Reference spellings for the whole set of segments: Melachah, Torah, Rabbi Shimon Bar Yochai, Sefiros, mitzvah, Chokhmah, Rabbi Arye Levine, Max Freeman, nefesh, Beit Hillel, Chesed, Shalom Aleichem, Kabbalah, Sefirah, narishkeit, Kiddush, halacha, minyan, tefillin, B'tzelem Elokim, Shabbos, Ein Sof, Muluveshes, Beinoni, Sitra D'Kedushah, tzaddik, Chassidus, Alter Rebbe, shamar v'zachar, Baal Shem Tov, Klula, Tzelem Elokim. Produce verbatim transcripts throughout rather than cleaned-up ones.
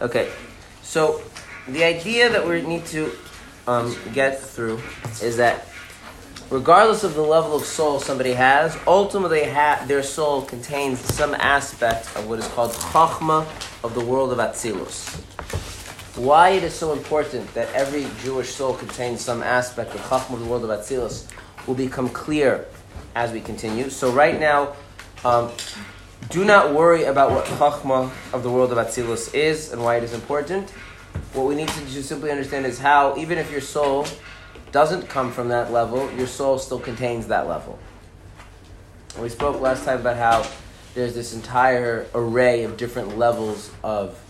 Okay, so the idea that we need to um, get through is that regardless of the level of soul somebody has, ultimately ha- their soul contains some aspect of what is called Chokhmah of the world of Atzilut. Why it is so important that every Jewish soul contains some aspect of Chokhmah of the world of Atzilut will become clear as we continue. So right now, um, do not worry about what Chokhmah of the world of Atzilut is and why it is important. What we need to just simply understand is how, even if your soul doesn't come from that level, your soul still contains that level. We spoke last time about how there's this entire array of different levels of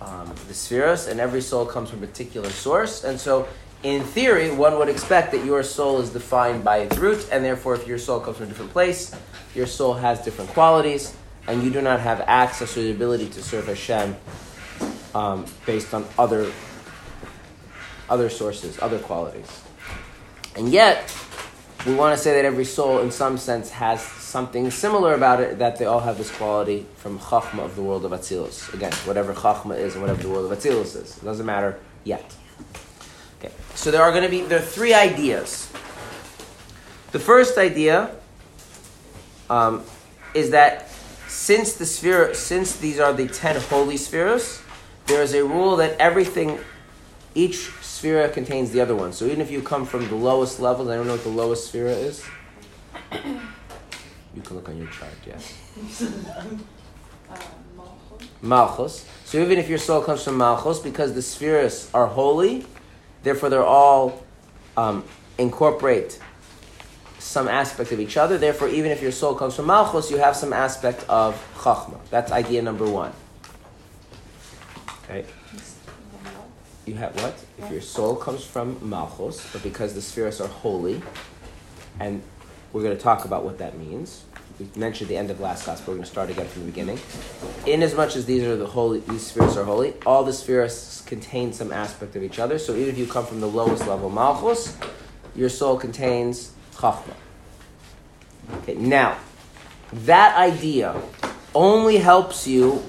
um, the Sefirahs, and every soul comes from a particular source. And so, in theory, one would expect that your soul is defined by its root, and therefore, if your soul comes from a different place, your soul has different qualities, and you do not have access or the ability to serve Hashem um, based on other other sources, other qualities. And yet, we want to say that every soul, in some sense, has something similar about it, that they all have this quality from Chokhmah of the world of Atzilut. Again, whatever Chokhmah is and whatever the world of Atzilut is. It doesn't matter yet. Okay. So there are going to be, there are three ideas. The first idea um, is that since the sphere, since these are the ten holy spheres, there is a rule that everything, each Sefirah contains the other one. So even if you come from the lowest level, I don't know what the lowest Sefirah is. You can look on your chart, yes. uh, Malchus. Malchus. So even if your soul comes from Malchus, because the Sefirahs are holy, therefore they're all um, incorporate some aspect of each other. Therefore, even if your soul comes from Malchus, you have some aspect of Chokhmah. That's idea number one. Okay. You have what? If your soul comes from Malchus, but because the Sefirot are holy, and we're going to talk about what that means. We mentioned the end of last class, but we're going to start again from the beginning. Inasmuch as these are the holy, these Sefirot are holy, all the Sefirot contain some aspect of each other. So even if you come from the lowest level, Malchus, your soul contains Chokhmah. Okay, now, that idea only helps you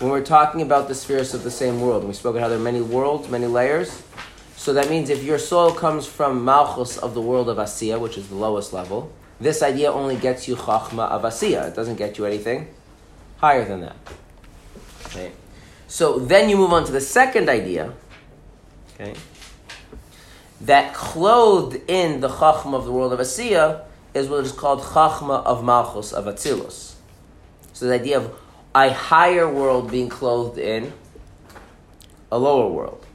when we're talking about the spheres of the same world, and we spoke about how there are many worlds, many layers. So that means if your soul comes from Malchus of the world of Asiyah, which is the lowest level, this idea only gets you Chokhmah of Asiyah. It doesn't get you anything higher than that. Okay. So then you move on to the second idea, okay, that clothed in the Chokhmah of the world of Asiyah is what is called Chokhmah of Malchus of Atzilus. So the idea of a higher world being clothed in a lower world.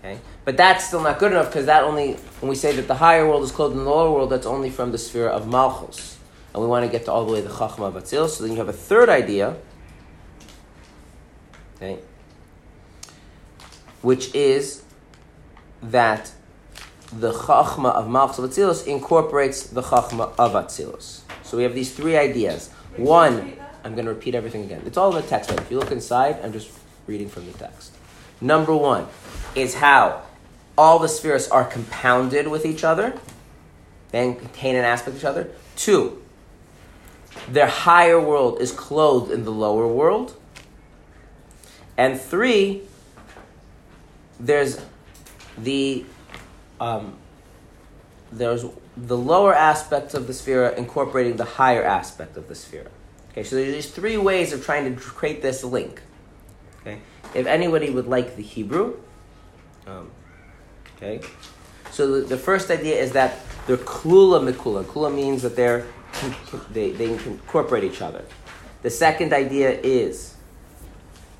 Okay? But that's still not good enough, because that only, when we say that the higher world is clothed in the lower world, that's only from the sphere of Malchus. And we want to get to all the way to the Chokhmah of Atzilut. So then you have a third idea, okay, which is that the Chokhmah of Malchus of Atzilut incorporates the Chokhmah of Atzilut. So we have these three ideas. One, I'm going to repeat everything again. It's all in the text, right? If you look inside, I'm just reading from the text. Number one is how all the spheres are compounded with each other. They contain an aspect of each other. Two, their higher world is clothed in the lower world. And three, there's the um, there's the lower aspect of the Sefirah incorporating the higher aspect of the Sefirah. Okay, so there's these three ways of trying to create this link. Okay, if anybody would like the Hebrew, um, okay. So the, the first idea is that they're klula mikula. Klula means that they're they they incorporate each other. The second idea is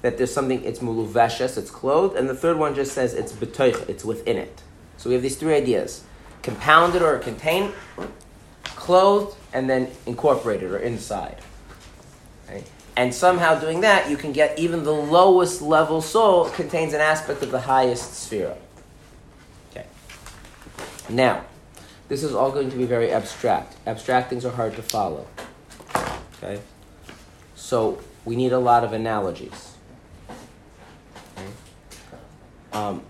that there's something, it's muluveshes, it's clothed, and the third one just says it's betoich, it's within it. So we have these three ideas: compounded or contained, clothed, and then incorporated or inside. Right? And somehow doing that, you can get even the lowest level soul contains an aspect of the highest sphere. Okay. Now, this is all going to be very abstract. Abstract things are hard to follow. Okay. So we need a lot of analogies. Okay. Um.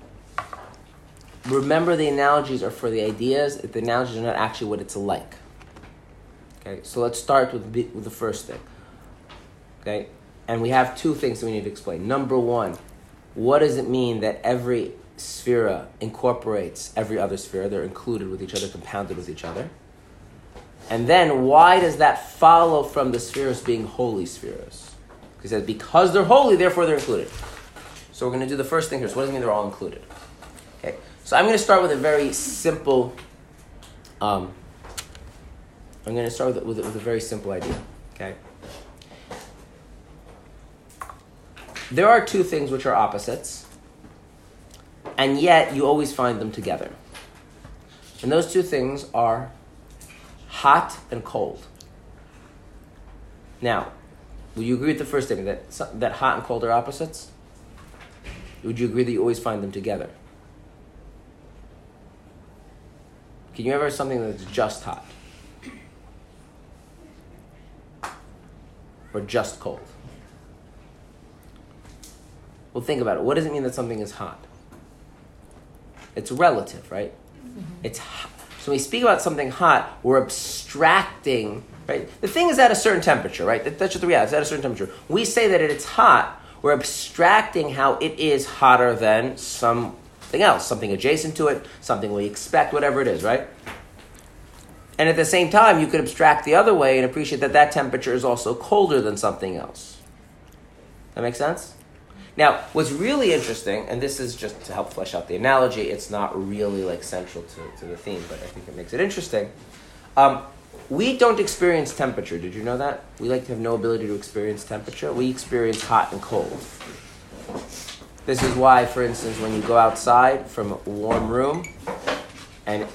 Remember, the analogies are for the ideas. The analogies are not actually what it's like. Okay, so let's start with, with the first thing. Okay, And we have two things that we need to explain. Number one, what does it mean that every sefirah incorporates every other sefirah? They're included with each other, compounded with each other. And then why does that follow from the sefirahs being holy sefirahs? He says, because they're holy, therefore they're included. So we're going to do the first thing here. So what does it mean they're all included? Okay. So I'm going to start with a very simple... Um, I'm going to start with, with, with a very simple idea. Okay. There are two things which are opposites, and yet you always find them together. And those two things are hot and cold. Now, would you agree with the first statement, that, that hot and cold are opposites? Would you agree that you always find them together? Can you ever have something that's just hot? Or just cold? Well, think about it. What does it mean that something is hot? It's relative, right? Mm-hmm. It's hot. So when we speak about something hot, we're abstracting, right? The thing is at a certain temperature, right? That, that's just the reality. It's at a certain temperature. We say that it's hot. We're abstracting how it is hotter than something else, something adjacent to it, something we expect, whatever it is, right? And at the same time, you could abstract the other way and appreciate that that temperature is also colder than something else. That makes sense? Now, what's really interesting, and this is just to help flesh out the analogy, it's not really like central to, to the theme, but I think it makes it interesting. Um, we don't experience temperature. Did you know that? We like to have no ability to experience temperature. We experience hot and cold. This is why, for instance, when you go outside from a warm room and,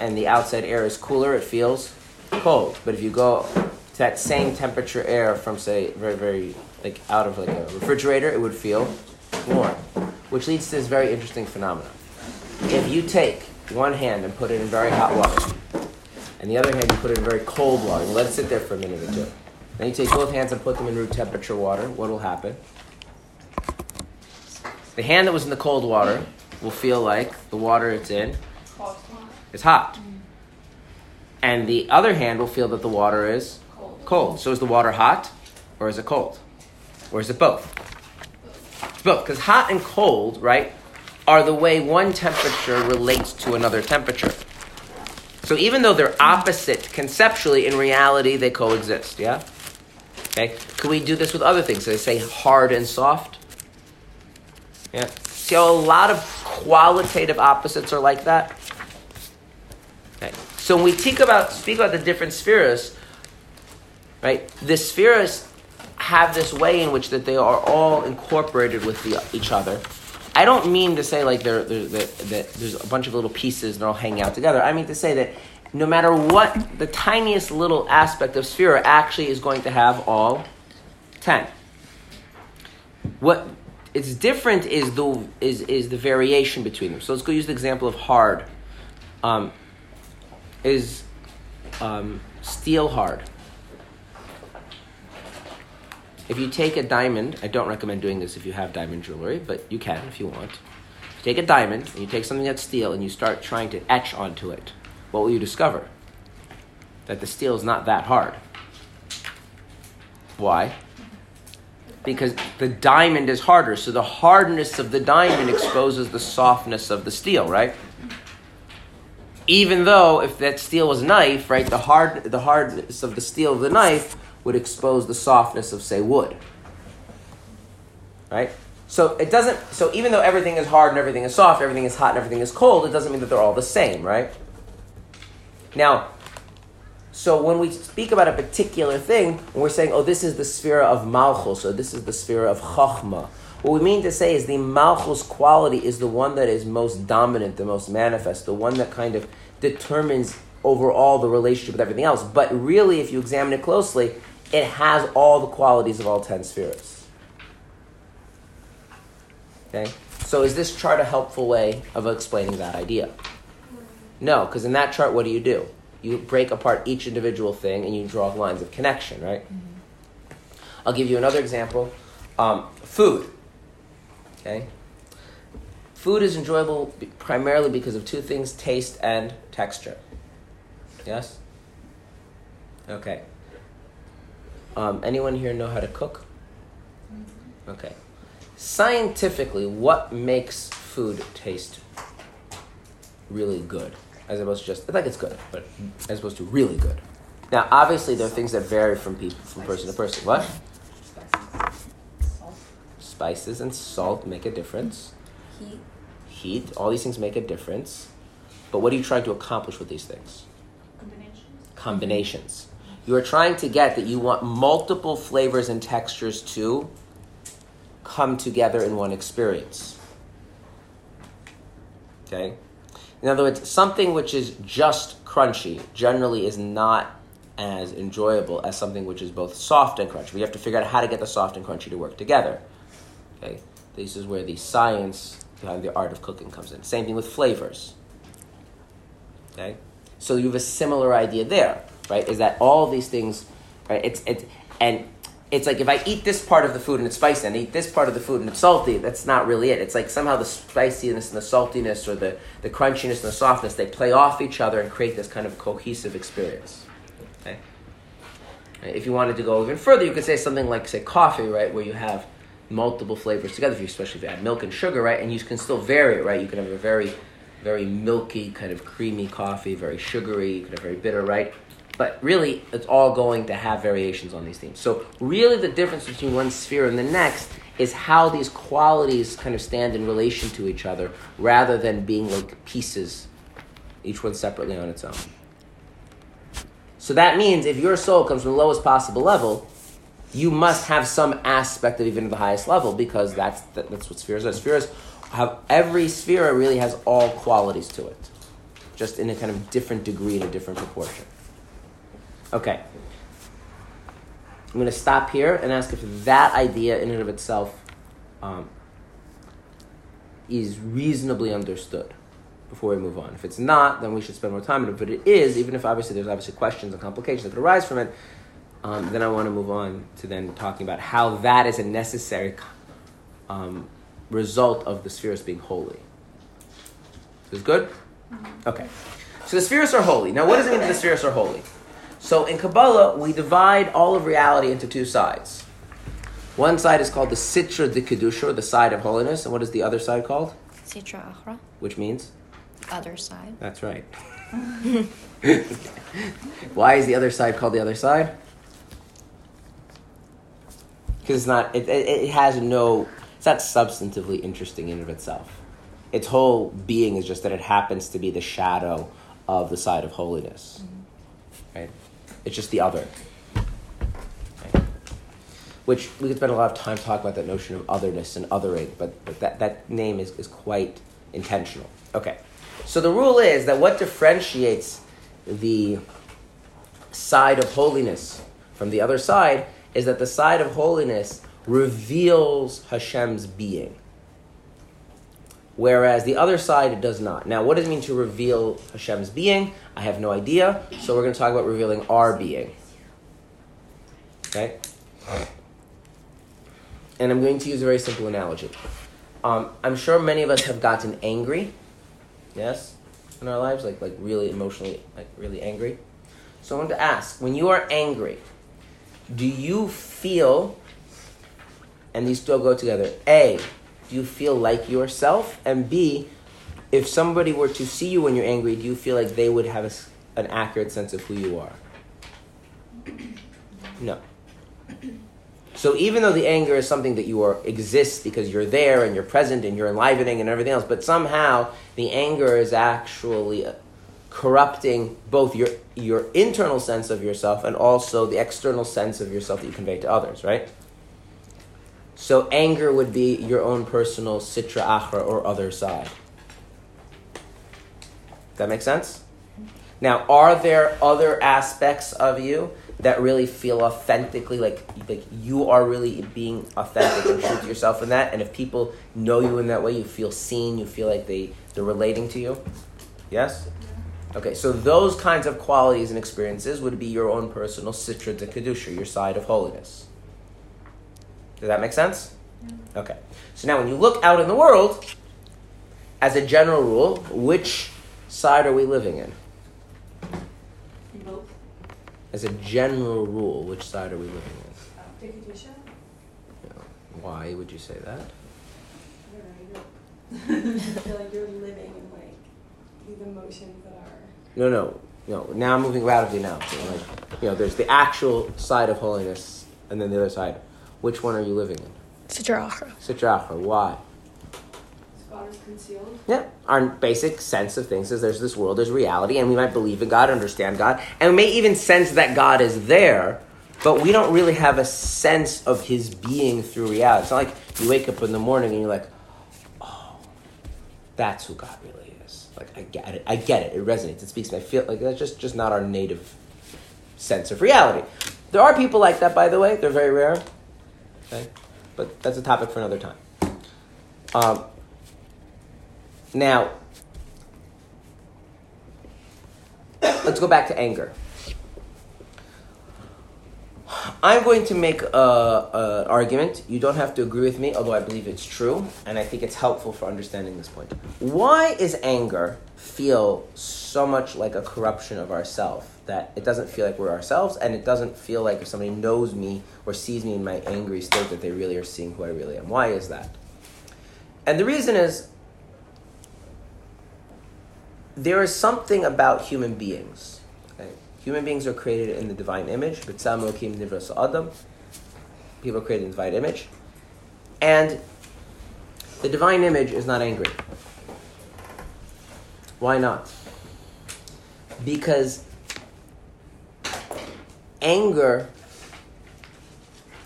and the outside air is cooler, it feels cold. But if you go to that same temperature air from, say, very, very... like out of like a refrigerator, it would feel warm, which leads to this very interesting phenomenon. If you take one hand and put it in very hot water, and the other hand you put it in very cold water, and let it sit there for a minute or two, then you take both hands and put them in room temperature water, what will happen? The hand that was in the cold water will feel like the water it's in is hot. And the other hand will feel that the water is cold. So is the water hot or is it cold? Or is it both? It's both. Because hot and cold, right, are the way one temperature relates to another temperature. So even though they're opposite conceptually, in reality they coexist, yeah? Okay? Can we do this with other things? So they say hard and soft. Yeah. See how a lot of qualitative opposites are like that? Okay. So when we speak about, speak about the different spheres, right, the spheres have this way in which that they are all incorporated with the, each other. I don't mean to say like they're, they're, they're, that there's a bunch of little pieces and they're all hanging out together. I mean to say that no matter what, the tiniest little aspect of sefirah actually is going to have all ten. What it's different is the is is the variation between them. So let's go use the example of hard. Um, is um, steel hard? If you take a diamond, I don't recommend doing this if you have diamond jewelry, but you can if you want. If you take a diamond and you take something that's steel and you start trying to etch onto it, what will you discover? That the steel is not that hard. Why? Because the diamond is harder, so the hardness of the diamond exposes the softness of the steel, right? Even though if that steel was a knife, right, the hard the hardness of the steel of the knife would expose the softness of, say, wood, right? So it doesn't, so even though everything is hard and everything is soft, everything is hot and everything is cold, it doesn't mean that they're all the same, right? Now, so when we speak about a particular thing, and we're saying, oh, this is the sefirah of Malchus, so this is the sefirah of Chokhmah, what we mean to say is the Malchus quality is the one that is most dominant, the most manifest, the one that kind of determines overall the relationship with everything else. But really, if you examine it closely, it has all the qualities of all ten sefirahs. Okay? So is this chart a helpful way of explaining that idea? No, because in that chart, what do you do? You break apart each individual thing and you draw lines of connection, right? Mm-hmm. I'll give you another example. Um, food. Okay? Food is enjoyable primarily because of two things, taste and texture. Yes? Okay. Um, anyone here know how to cook? Okay. Scientifically, what makes food taste really good? As opposed to just, I think it's good, but as opposed to really good. Now, obviously, there are things that vary from people, from person to person. What? Spices. Salt. Spices and salt make a difference. Heat. Heat. All these things make a difference. But what are you trying to accomplish with these things? Combinations. Combinations. You are trying to get that you want multiple flavors and textures to come together in one experience. Okay? In other words, something which is just crunchy generally is not as enjoyable as something which is both soft and crunchy. We have to figure out how to get the soft and crunchy to work together. Okay? This is where the science behind the art of cooking comes in. Same thing with flavors. Okay? So you have a similar idea there, right? Is that all these things, right? It's it's and it's like if I eat this part of the food and it's spicy, and I eat this part of the food and it's salty, that's not really it. It's like somehow the spiciness and the saltiness or the, the crunchiness and the softness, they play off each other and create this kind of cohesive experience. Okay? If you wanted to go even further, you could say something like, say, coffee, right, where you have multiple flavors together, especially if you add milk and sugar, right, and you can still vary it, right? You can have a very, very milky, kind of creamy coffee, very sugary, you could have very bitter, right? But really, it's all going to have variations on these themes. So really the difference between one sphere and the next is how these qualities kind of stand in relation to each other rather than being like pieces, each one separately on its own. So that means if your soul comes from the lowest possible level, you must have some aspect of even the highest level because that's that, that's what spheres are. Spheres have, every sphere really has all qualities to it, just in a kind of different degree and a different proportion. Okay, I'm going to stop here and ask if that idea in and of itself um, is reasonably understood before we move on. If it's not, then we should spend more time on it. But it is, even if obviously there's obviously questions and complications that could arise from it, um, then I want to move on to then talking about how that is a necessary um, result of the spheres being holy. Is this good? Okay. So the spheres are holy. Now what does it mean that the spheres are holy? So in Kabbalah, we divide all of reality into two sides. One side is called the Sitra D'Kedushah, the side of holiness. And what is the other side called? Sitra Achra. Which means? Other side. That's right. Why is the other side called the other side? Because it's not, it, it, it has no, it's not substantively interesting in and of itself. Its whole being is just that it happens to be the shadow of the side of holiness. Mm-hmm. Right? It's just the other. Right? Which we could spend a lot of time talking about that notion of otherness and othering, but, but that, that name is, is quite intentional. Okay. So the rule is that what differentiates the side of holiness from the other side is that the side of holiness reveals Hashem's being. Whereas the other side does not. Now, what does it mean to reveal Hashem's being? I have no idea. So we're going to talk about revealing our being. Okay? And I'm going to use a very simple analogy. Um, I'm sure many of us have gotten angry. Yes? In our lives? Like, like really emotionally, like really angry. So I want to ask, when you are angry, do you feel, and these two go together, A, do you feel like yourself? And B, if somebody were to see you when you're angry, do you feel like they would have a, an accurate sense of who you are? No. So even though the anger is something that you are exists because you're there and you're present and you're enlivening and everything else, but somehow the anger is actually corrupting both your your internal sense of yourself and also the external sense of yourself that you convey to others, right? So anger would be your own personal Sitra Achra or other side. That make sense? Now, are there other aspects of you that really feel authentically like like you are really being authentic and true to yourself in that? And if people know you in that way, you feel seen, you feel like they, they're relating to you? Yes? Okay, so those kinds of qualities and experiences would be your own personal Sitra D'Kedushah, your side of holiness. Does that make sense? Yeah. Okay. So now when you look out in the world, as a general rule, which side are we living in? Both. As a general rule, which side are we living in? Uh, D'Kedushah? No, Why would you say that? I don't know. You feel like you're living in like these emotions that are. No, no, no. Now I'm moving out of the analogy. Like, you know, there's the actual side of holiness, and then the other side. Which one are you living in? Sitra Achra. Sitra Achra. Why? God is concealed. Yeah. Our basic sense of things is there's this world, there's reality, and we might believe in God, understand God, and we may even sense that God is there, but we don't really have a sense of his being through reality. It's not like you wake up in the morning and you're like, oh, that's who God really is. Like, I get it. I get it. It resonates. It speaks to me. I feel like that's just, just not our native sense of reality. There are people like that, by the way. They're very rare. Okay? But that's a topic for another time. Um... Now, let's go back to anger. I'm going to make an argument. You don't have to agree with me, although I believe it's true, and I think it's helpful for understanding this point. Why is anger feel so much like a corruption of ourselves that it doesn't feel like we're ourselves, and it doesn't feel like if somebody knows me or sees me in my angry state that they really are seeing who I really am? Why is that? And the reason is, there is something about human beings. Okay? Human beings are created in the divine image. B'tzelem Elokim nivras Adam. People are created in the divine image. And the divine image is not angry. Why not? Because anger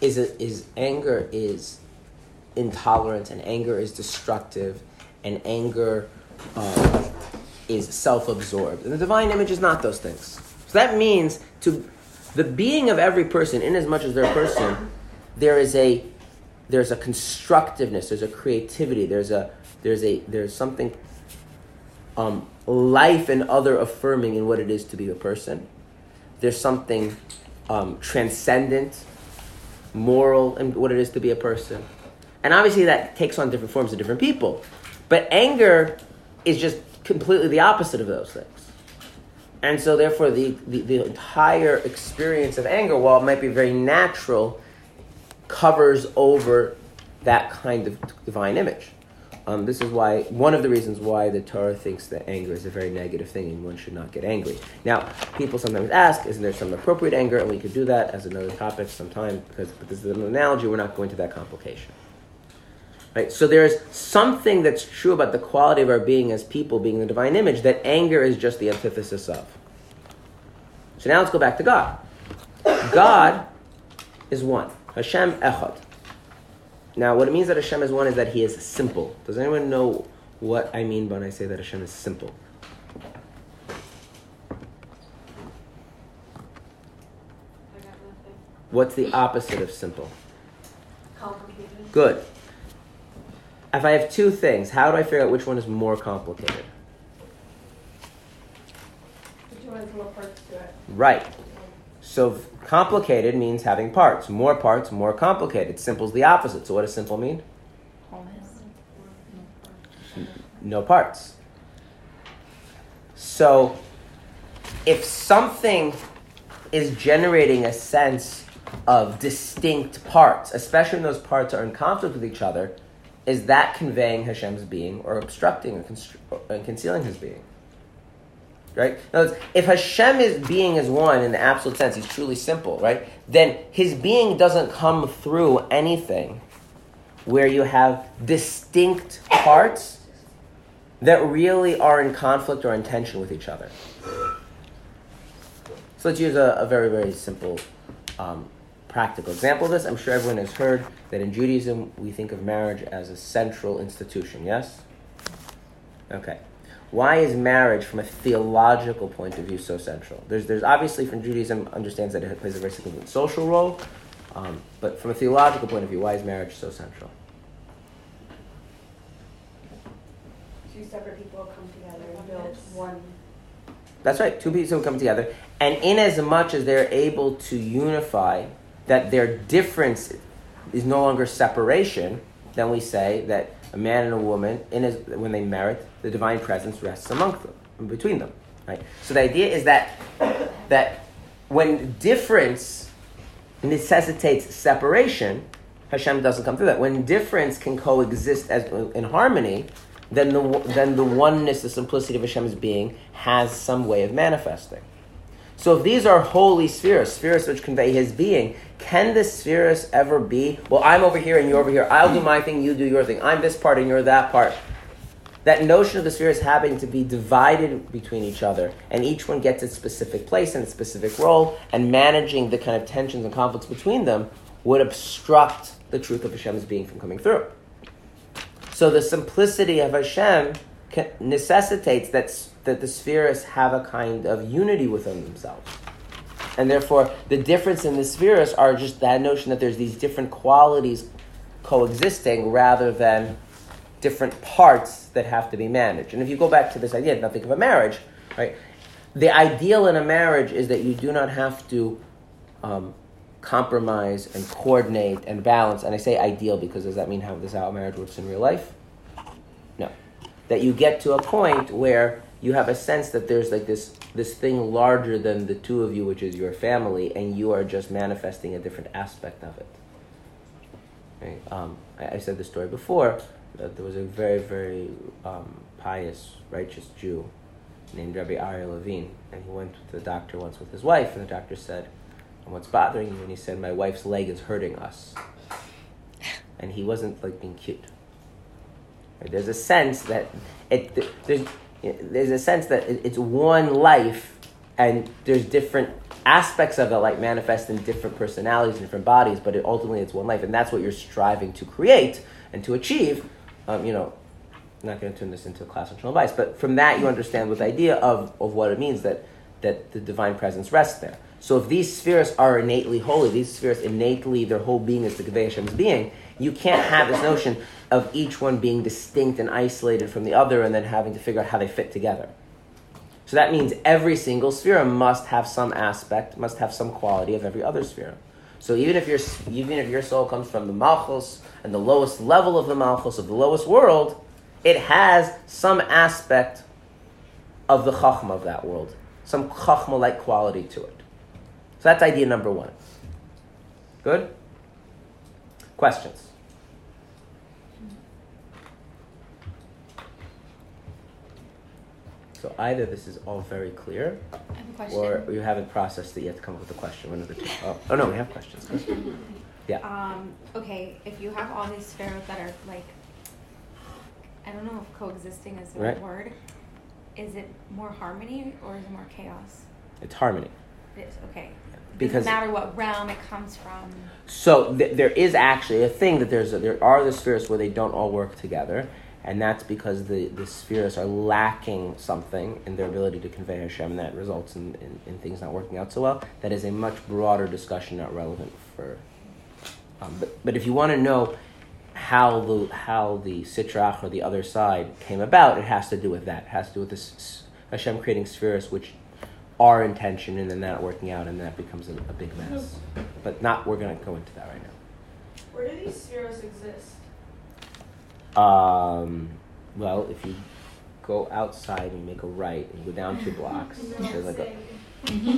is a, is anger is intolerant, and anger is destructive, and anger uh, is self-absorbed. And the divine image is not those things. So that means to the being of every person, in as much as their person, there is a there's a constructiveness, there's a creativity, there's a there's a there's something um, life and other affirming in what it is to be a person. There's something um, transcendent, moral in what it is to be a person. And obviously that takes on different forms of different people. But anger is just completely the opposite of those things. And so therefore the, the, the entire experience of anger, while it might be very natural, covers over that kind of divine image. Um, this is why, one of the reasons why the Torah thinks that anger is a very negative thing and one should not get angry. Now, people sometimes ask, isn't there some appropriate anger? And we could do that as another topic sometime, because but this is an analogy, we're not going to that complication. Right? So there's something that's true about the quality of our being as people, being the divine image, that anger is just the antithesis of. So now let's go back to God. God is one. Hashem Echad. Now what it means that Hashem is one is that he is simple. Does anyone know what I mean when I say that Hashem is simple? I got nothing. What's the opposite of simple? Complicated. Good. If I have two things, how do I figure out which one is more complicated? Which one has more parts to it? Right. So complicated means having parts. More parts, more complicated. Simple is the opposite. So what does simple mean? No parts. So if something is generating a sense of distinct parts, especially when those parts are in conflict with each other, is that conveying Hashem's being or obstructing or, constr- or concealing his being? Right? In other words, if Hashem's being is one in the absolute sense, he's truly simple, right? Then his being doesn't come through anything where you have distinct parts that really are in conflict or in tension with each other. So let's use a, a very, very simple um practical example of this. I'm sure everyone has heard that in Judaism we think of marriage as a central institution, yes? Okay. Why is marriage from a theological point of view so central? There's there's obviously from Judaism understands that it plays a very significant social role, um, but from a theological point of view, why is marriage so central? Two separate people come together and build one. That's right. Two people come together, and in as much as they're able to unify that their difference is no longer separation, then we say that a man and a woman, in his, when they merit, the divine presence rests among them, between them. Right? So the idea is that that when difference necessitates separation, Hashem doesn't come through that. When difference can coexist as in harmony, then the then the oneness, the simplicity of Hashem's being has some way of manifesting. So if these are holy spheres, spheres which convey His being, can the spheres ever be, well, I'm over here and you're over here, I'll do my thing, you do your thing, I'm this part and you're that part? That notion of the spheres having to be divided between each other, and each one gets its specific place and its specific role, and managing the kind of tensions and conflicts between them would obstruct the truth of Hashem's being from coming through. So the simplicity of Hashem can, necessitates that, that the spheres have a kind of unity within themselves. And therefore, the difference in the spheres are just that notion that there's these different qualities coexisting rather than different parts that have to be managed. And if you go back to this idea, now think of a marriage, right? The ideal in a marriage is that you do not have to um, compromise and coordinate and balance. And I say ideal because does that mean how this how marriage works in real life? No. That you get to a point where you have a sense that there's like this this thing larger than the two of you, which is your family, and you are just manifesting a different aspect of it. Right? Um, I, I said this story before. That there was a very, very um, pious, righteous Jew named Rabbi Arye Levine, and he went to the doctor once with his wife, and the doctor said, "What's bothering you?" And he said, "My wife's leg is hurting us." And he wasn't like being cute. Right? There's a sense that it there's there's a sense that it's one life, and there's different aspects of it, like manifest in different personalities and different bodies, but it, ultimately it's one life, and that's what you're striving to create and to achieve. Um, you know, I'm not going to turn this into a class on traditional advice, but from that you understand what the idea of, of what it means that, that the divine presence rests there. So if these spheres are innately holy, these spheres innately, their whole being is to convey Hashem's being, you can't have this notion of each one being distinct and isolated from the other and then having to figure out how they fit together. So that means every single sphere must have some aspect, must have some quality of every other sphere. So even if your even if your soul comes from the Malchus and the lowest level of the Malchus, of the lowest world, it has some aspect of the Chokhmah of that world, some Chokhmah-like quality to it. So that's idea number one. Good? Questions? So either this is all very clear, or you haven't processed it yet to come up with a question. One of the two. Oh. oh no, we have questions. Yeah. Um, okay, if you have all these spheres that are like, I don't know if coexisting is the right word, is it more harmony or is it more chaos? It's harmony. It is, okay. Because no matter what realm it comes from. So th- there is actually a thing that there's a, there are the spheres where they don't all work together. And that's because the, the spheres are lacking something in their ability to convey Hashem, and that results in, in, in things not working out so well. That is a much broader discussion, not relevant for... Um, but, but if you want to know how the how the Sitra Achra, the other side, came about, it has to do with that. It has to do with this Hashem creating spheres which are in tension and then not working out, and that becomes a, a big mess. But not we're going to go into that right now. Where do these spheres exist? Um, well, if you go outside and you make a right and you go down two blocks, there's like a,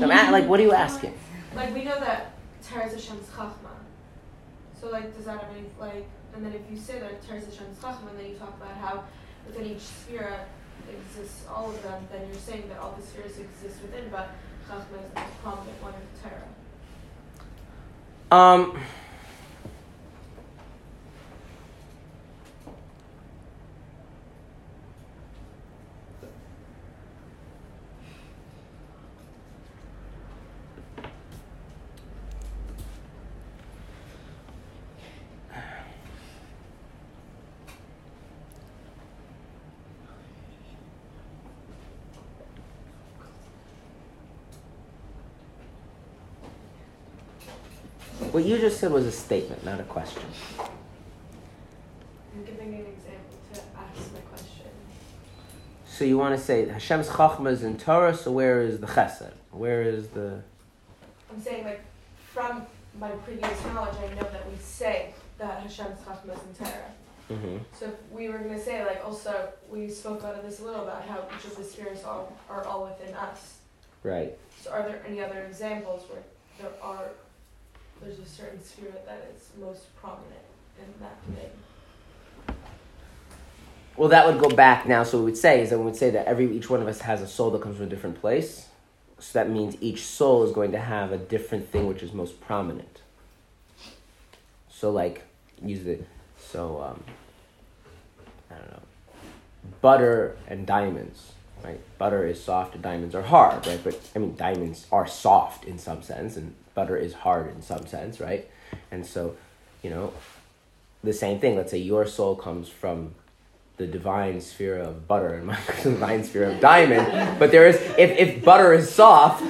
I'm at, like, what are you asking? Like, we know that Teres Hashem's Chokhmah. So, like, does that have any, like, and then if you say that Teres Hashem's Chokhmah, then you talk about how within each sphere exists all of them, then you're saying that all the spheres exist within, but Chokhmah is the most prominent one of the Torah. Um... What you just said was a statement, not a question. I'm giving you an example to ask my question. So you want to say, Hashem's Chokhmah is in Torah, so where is the Chesed? Where is the... I'm saying, like, from my previous knowledge, I know that we say that Hashem's Chokhmah is in Torah. Mm-hmm. So if we were going to say, like, also, we spoke about this a little about how each of the spheres are, are all within us. Right. So are there any other examples where there are... there's a certain sphere that is most prominent in that thing. Well, that would go back now. So what we would say is that we would say that every each one of us has a soul that comes from a different place. So that means each soul is going to have a different thing which is most prominent. So like, use the, so, um, I don't know, butter and diamonds, right? Butter is soft and diamonds are hard, right? But, I mean, diamonds are soft in some sense and butter is hard in some sense, right? And so, you know, the same thing. Let's say your soul comes from the divine sphere of butter and my divine sphere of diamond. But there is, if, if butter is soft,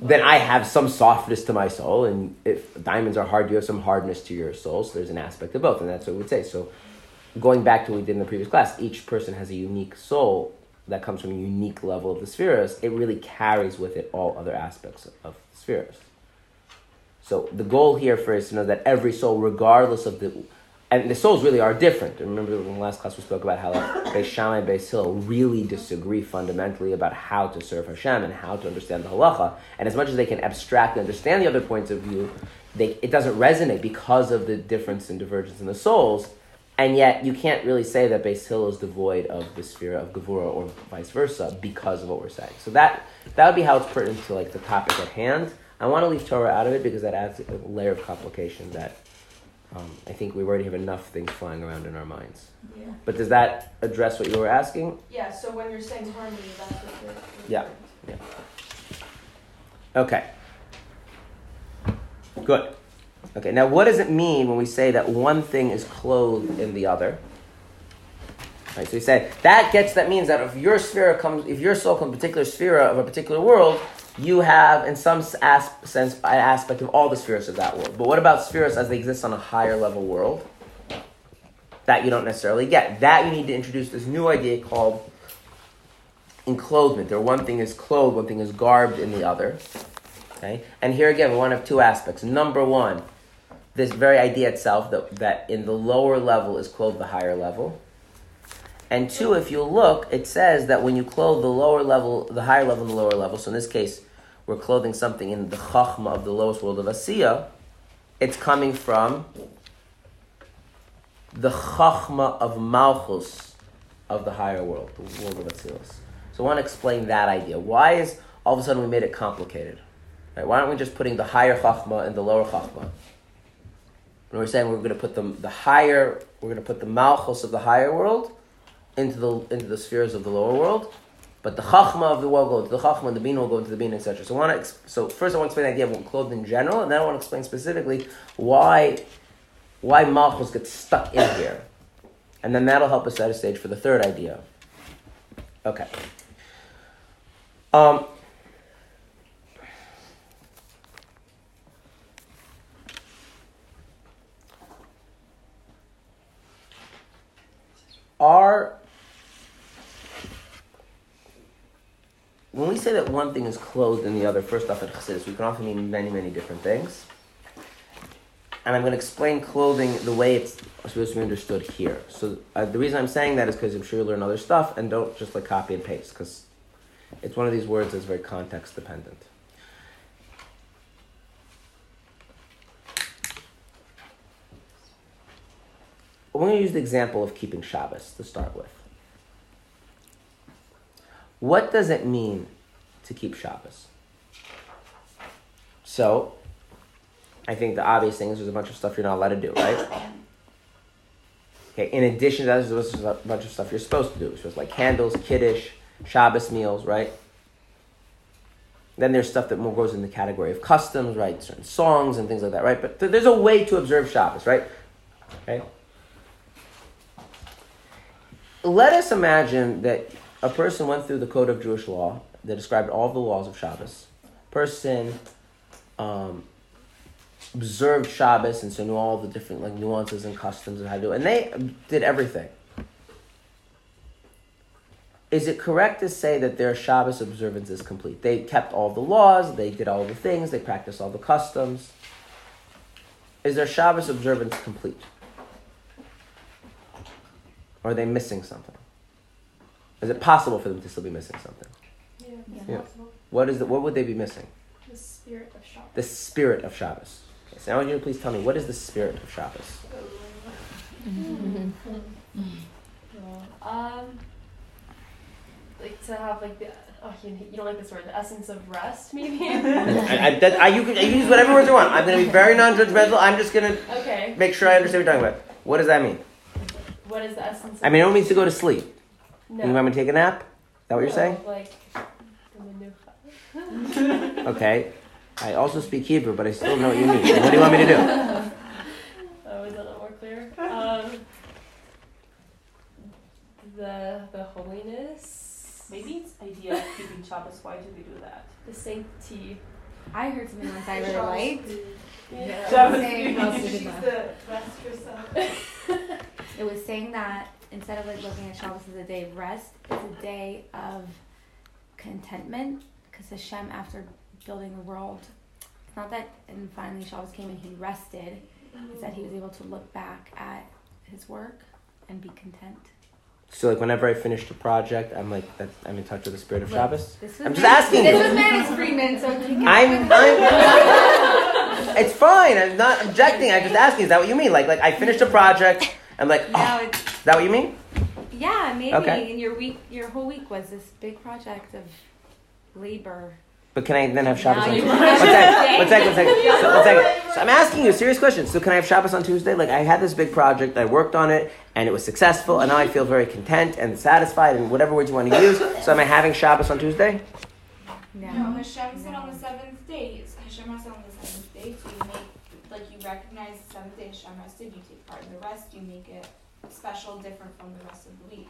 then I have some softness to my soul. And if diamonds are hard, you have some hardness to your soul. So there's an aspect of both. And that's what we would say. So going back to what we did in the previous class, each person has a unique soul that comes from a unique level of the spheres. It really carries with it all other aspects of the spheres. So the goal here for is to know that every soul, regardless of the... And the souls really are different. Remember in the last class we spoke about how like, Beit Shammai and Beit Hillel really disagree fundamentally about how to serve Hashem and how to understand the halacha. And as much as they can abstractly understand the other points of view, they, it doesn't resonate because of the difference and divergence in the souls. And yet you can't really say that Beit Hillel is devoid of the sphere of Gevurah or vice versa because of what we're saying. So that that would be how it's pertinent to like the topic at hand. I want to leave Torah out of it because that adds a layer of complication that... Um, I think we already have enough things flying around in our minds. Yeah. But does that address what you were asking? Yeah, so when you're saying harmony, that's what you're... Yeah, yeah. Okay. Good. Okay, now what does it mean when we say that one thing is clothed in the other? All right, so we say, that gets, that means that if your sphere comes, if your soul comes from a particular sphere of a particular world, you have, in some as- sense, an aspect of all the spheres of that world. But what about spheres as they exist on a higher level world? That you don't necessarily get. That you need to introduce this new idea called enclothement. There, one thing is clothed, one thing is garbed in the other. Okay? And here again, we want to have two aspects. Number one, this very idea itself that, that in the lower level is clothed the higher level. And two, if you look, it says that when you clothe the lower level, the higher level and the lower level, so in this case, we're clothing something in the Chokhmah of the lowest world of Asiyah, it's coming from the Chokhmah of Malkhuth of the higher world, the world of Atzilut. So I want to explain that idea. Why is all of a sudden we made it complicated? Right? Why aren't we just putting the higher Chokhmah and the lower Chokhmah? When we're saying we're going to put the, the higher, we're going to put the Malkhuth of the higher world into the into the spheres of the lower world, but the Chokhmah of the world will go to the Chokhmah, the Bina will go to the Bina, et cetera. So I want to exp- so first I want to explain the idea of clothed in general, and then I want to explain specifically why why Malchus gets stuck in here, and then that'll help us set a stage for the third idea. Okay. Um. Our When we say that one thing is clothed in the other, first off in Chassidus, we can often mean many, many different things. And I'm going to explain clothing the way it's supposed to be understood here. So uh, the reason I'm saying that is because I'm sure you'll learn other stuff and don't just like copy and paste, because it's one of these words that's very context dependent. We're going to use the example of keeping Shabbos to start with. What does it mean to keep Shabbos? So, I think the obvious thing is there's a bunch of stuff you're not allowed to do, right? Okay, in addition to that, there's a bunch of stuff you're supposed to do. It's just like candles, Kiddush, Shabbos meals, right? Then there's stuff that more goes in the category of customs, right? Certain songs and things like that, right? But th- there's a way to observe Shabbos, right? Okay. Let us imagine that a person went through the code of Jewish law that described all the laws of Shabbos. Person um, observed Shabbos and so knew all the different like nuances and customs and how to do it. And they did everything. Is it correct to say that their Shabbos observance is complete? They kept all the laws, they did all the things, they practiced all the customs. Is their Shabbos observance complete? Or are they missing something? Is it possible for them to still be missing something? Yeah, yeah. Possible. What is the, what would they be missing? The spirit of Shabbos. The spirit of Shabbos. So now I want you to please tell me, what is the spirit of Shabbos? um, like to have like the oh you, you don't like this word, the essence of rest, maybe. I, I, that, I, you can use whatever words you want. I'm going to be very non-judgmental. I'm just going to okay. make sure I understand what you're talking about. What does that mean? What is the essence? Of I mean, it don't mean to go to sleep. No. You want me to take a nap? Is that what no, you're saying? Like the menucha. Okay. I also speak Hebrew, but I still know what you mean. What do you want me to do? Oh, is that not more clear? Um, the the holiness. Maybe it's the idea of keeping Shabbos. Why do we do that? The sanctity. I heard something once I really liked. Yeah. Shabbos. She's the rest yourself. It was saying that instead of like looking at Shabbos as a day of rest, it's a day of contentment, because Hashem, after building the world, it's not that and finally Shabbos came and he rested, it's that he was able to look back at his work and be content. So like whenever I finished a project, I'm like that, I'm in touch with the spirit of Shabbos. This was I'm just Max, asking this you. This was Max Freeman, so I'm, I'm, I'm it's fine, I'm not objecting, I'm just asking, is that what you mean? Like like I finished a project, I'm like, oh, no, is that what you mean? Yeah, maybe. Okay. And your week, your whole week was this big project of labor. But can I then have Shabbos no, on Tuesday? One second, one second, one second. So, one second. So I'm asking you a serious question. So can I have Shabbos on Tuesday? Like I had this big project, I worked on it, and it was successful, and now I feel very content and satisfied and whatever words you want to use. So am I having Shabbos on Tuesday? No. No, Hashem said no. on the seventh day. Hashem has said on the seventh day to so make, like you recognize the seventh day Hashem rested, you take part in the rest, you make it special, different from the rest of the week.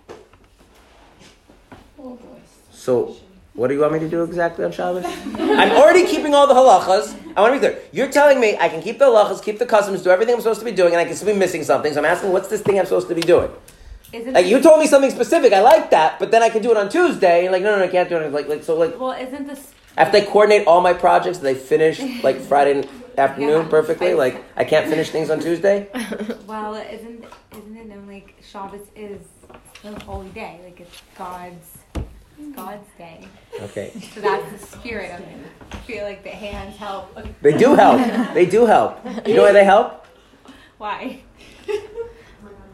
Oh boy. So... what do you want me to do exactly on Shabbos? I'm already keeping all the halachas. I want to be clear. You're telling me I can keep the halachas, keep the customs, do everything I'm supposed to be doing, and I can still be missing something. So I'm asking, what's this thing I'm supposed to be doing? Isn't like you told me something specific. I like that, but then I can do it on Tuesday. And like, no, no, no, I can't do it. Like, like, so, like. Well, isn't this? I have to like, coordinate all my projects. They finish like Friday afternoon yeah, perfectly. I, like, I can't finish things on Tuesday. Well, isn't isn't it known like Shabbos is the holy day? Like it's God's. God's day. Okay. So that's the spirit of it. I feel like the hands help. They do help. They do help. You know why they help? Why?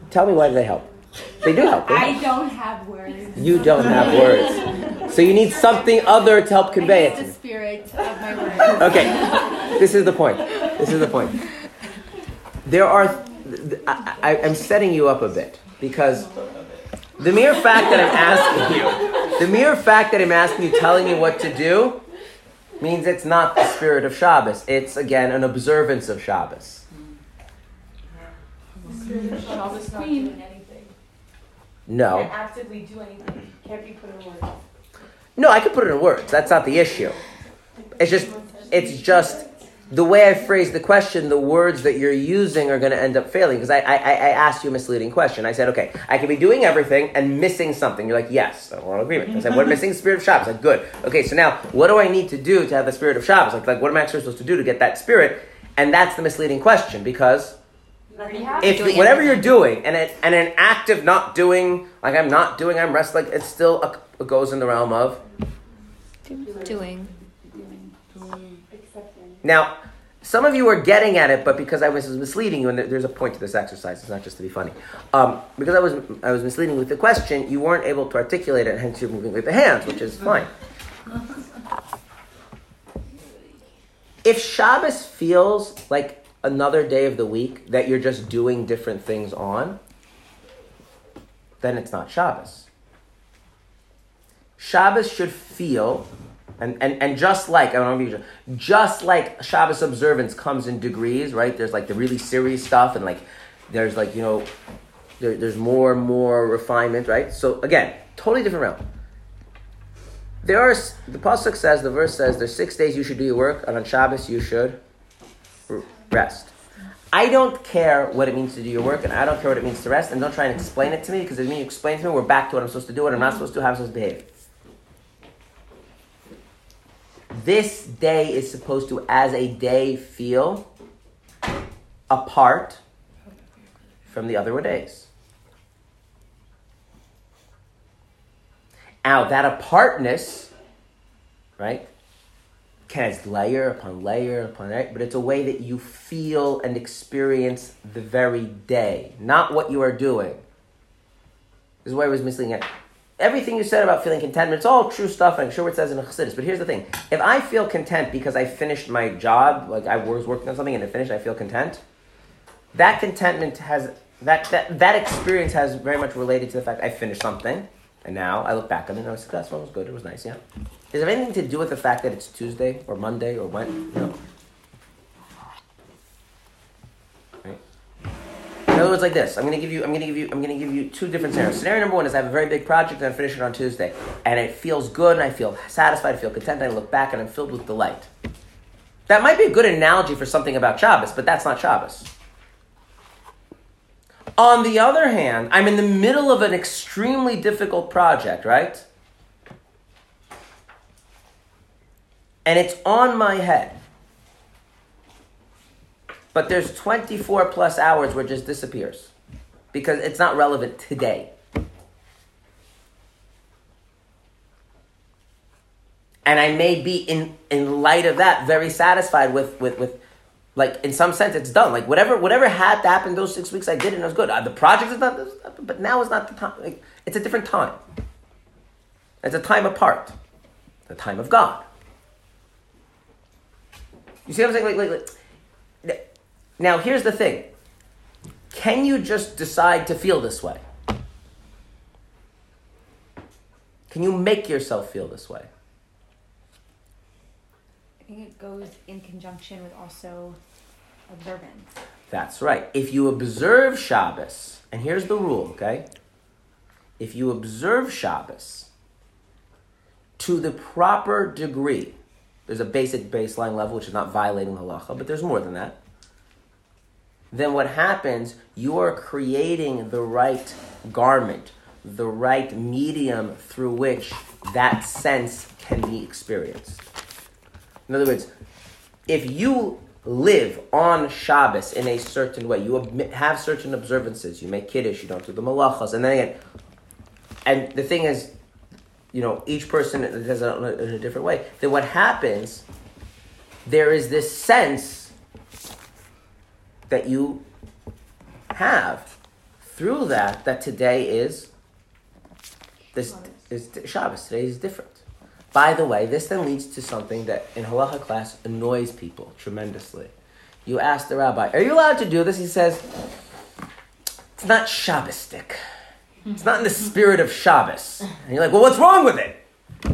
Tell me why they help. They do help. They I help. don't have words. You don't have words. So you need something other to help convey it. The spirit of my words. Okay. This is the point. This is the point. There are... I, I, I'm setting you up a bit because... The mere fact that I'm asking you, the mere fact that I'm asking you, telling me what to do, means it's not the spirit of Shabbos. It's, again, an observance of Shabbos. The spirit of Shabbos is not doing anything. No. You can't actively do anything. You can't be put in words. No, I could put it in words. That's not the issue. It's just, it's just the way I phrase the question, the words that you're using are going to end up failing. Because I, I I asked you a misleading question. I said, okay, I could be doing everything and missing something. You're like, yes, I want to agree with you. I said, what am I missing? The spirit of Shabbos. Like, good. Okay, so now, what do I need to do to have the spirit of Shabbos? Like, like, what am I actually supposed to do to get that spirit? And that's the misleading question, because if you, whatever you're doing, and, it, and an act of not doing, like I'm not doing, I'm resting, like it still a, it goes in the realm of doing. Now, some of you are getting at it, but because I was misleading you, and there's a point to this exercise, it's not just to be funny. Um, because I was I was misleading with the question, you weren't able to articulate it, hence you're moving with the hands, which is fine. If Shabbos feels like another day of the week that you're just doing different things on, then it's not Shabbos. Shabbos should feel... And, and and just like, I don't know if you should, just like Shabbos observance comes in degrees, right? There's like the really serious stuff and like, there's like, you know, there, there's more and more refinement, right? So again, totally different realm. There are, the Pasuk says, the verse says, there's six days you should do your work and on Shabbos you should rest. I don't care what it means to do your work and I don't care what it means to rest and don't try and explain it to me because if you explain to me, we're back to what I'm supposed to do, what I'm not supposed to do, how I'm supposed to behave. This day is supposed to, as a day, feel apart from the other days. Now, that apartness, right, it's layer upon layer upon layer, but it's a way that you feel and experience the very day, not what you are doing. This is where I was misleading it. Everything you said about feeling contentment, it's all true stuff, and I'm sure what it says in Chassidus, but here's the thing. If I feel content because I finished my job, like I was working on something and I finished, I feel content, that contentment has, that, that, that experience has very much related to the fact I finished something, and now I look back on it and I was successful, it was good, it was nice, yeah. Does it have anything to do with the fact that it's Tuesday or Monday or when? No. Right. In other words, like this. I'm gonna give you I'm gonna give you I'm gonna give you two different scenarios. Scenario number one is I have a very big project and I finish it on Tuesday. And it feels good and I feel satisfied, I feel content, I look back and I'm filled with delight. That might be a good analogy for something about Shabbos, but that's not Shabbos. On the other hand, I'm in the middle of an extremely difficult project, right? And it's on my head. But there's twenty-four plus hours where it just disappears. Because it's not relevant today. And I may be, in, in light of that, very satisfied with, with, with, like, in some sense, it's done. Like, whatever whatever had to happen those six weeks, I did, and it was good. The project is not, but now is not the time. Like, it's a different time. It's a time apart. The time of God. You see what I'm saying? Like, like, like. Now, here's the thing. Can you just decide to feel this way? Can you make yourself feel this way? I think it goes in conjunction with also observance. That's right. If you observe Shabbos, and here's the rule, okay? If you observe Shabbos to the proper degree, there's a basic baseline level, which is not violating halacha, but there's more than that. Then what happens, you are creating the right garment, the right medium through which that sense can be experienced. In other words, if you live on Shabbos in a certain way, you have certain observances, you make Kiddush, you don't do the melachahs, and then again, and the thing is, you know, each person does it in a different way. Then what happens, there is this sense that you have through that, that today is this is Shabbos. Today is different. By the way, this then leads to something that in halacha class annoys people tremendously. You ask the rabbi, are you allowed to do this? He says, it's not Shabbostic. It's not in the spirit of Shabbos. And you're like, well, what's wrong with it?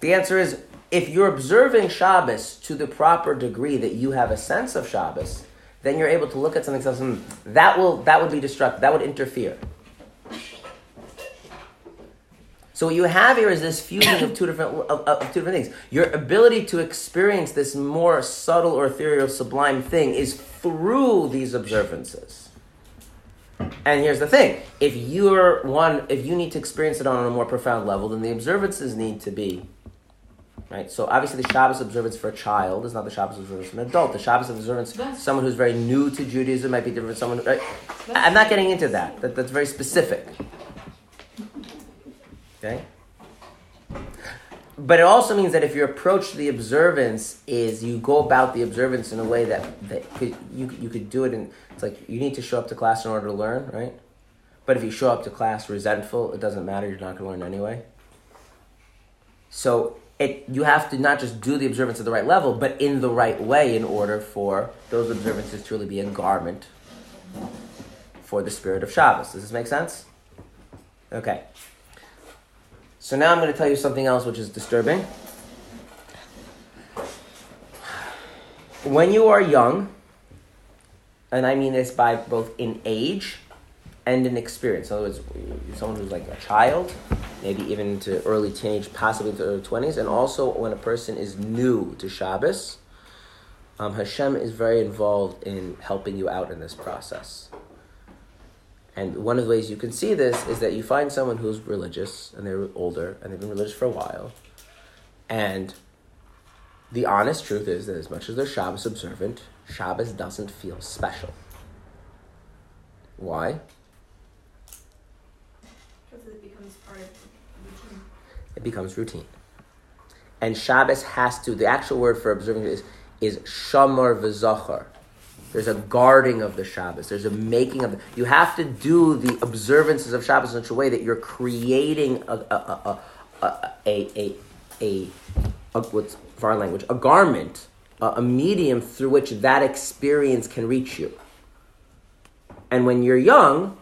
The answer is, if you're observing Shabbos to the proper degree that you have a sense of Shabbos, then you're able to look at something, something that will that would be destructive, that would interfere. So what you have here is this fusion of two different of, of two different things. Your ability to experience this more subtle or ethereal sublime thing is through these observances. And here's the thing, if you're one, if you need to experience it on a more profound level, then the observances need to be, right? So obviously the Shabbos observance for a child is not the Shabbos observance for an adult. The Shabbos observance for someone who's very new to Judaism might be different from someone, right? I'm not getting into that. that. That's very specific. Okay? But it also means that if your approach to the observance is you go about the observance in a way that, that could, you you could do it in, it's like you need to show up to class in order to learn, right? But if you show up to class resentful, it doesn't matter, you're not going to learn anyway. So it you have to not just do the observance at the right level, but in the right way in order for those observances to really be a garment for the spirit of Shabbos. Does this make sense? Okay. So now I'm going to tell you something else which is disturbing. When you are young, and I mean this by both in age and in experience. In other words, someone who's like a child, maybe even to early teenage, possibly to early twenties, and also when a person is new to Shabbos, um, Hashem is very involved in helping you out in this process. And one of the ways you can see this is that you find someone who's religious, and they're older, and they've been religious for a while. And the honest truth is that as much as they're Shabbos observant, Shabbos doesn't feel special. Why? Because it becomes part of routine. It becomes routine. And Shabbos has to, the actual word for observing is, is shamar v'zachar. There's a guarding of the Shabbos. There's a making of the, you have to do the observances of Shabbos in such a way that you're creating a a a a a, a, a, a what's foreign language, a garment, a, a medium through which that experience can reach you. And when you're young,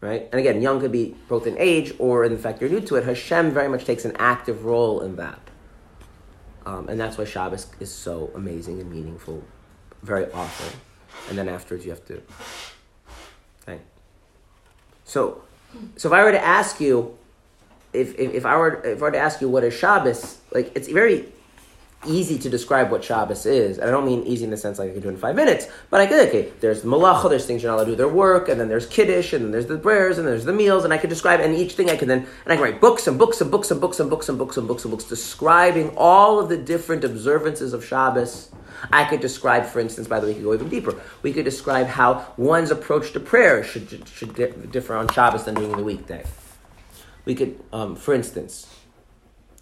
right? And again, young could be both in age or in the fact you're new to it. Hashem very much takes an active role in that, um, and that's why Shabbos is so amazing and meaningful. Very often, and then afterwards you have to think. So, so if I were to ask you, if if, if I were if I were to ask you what is Shabbos, like it's very easy to describe what Shabbos is. And I don't mean easy in the sense like I could do it in five minutes, but I could. Okay, there's melachah, there's things you're not allowed to do their work, and then there's Kiddush, and then there's the prayers, and there's the meals, and I could describe and each thing I could then and I can write books and books and books and books and books and books and books and books describing all of the different observances of Shabbos. I could describe, for instance, by the way, we could go even deeper. We could describe how one's approach to prayer should should differ on Shabbos than during the weekday. We could, um, for instance,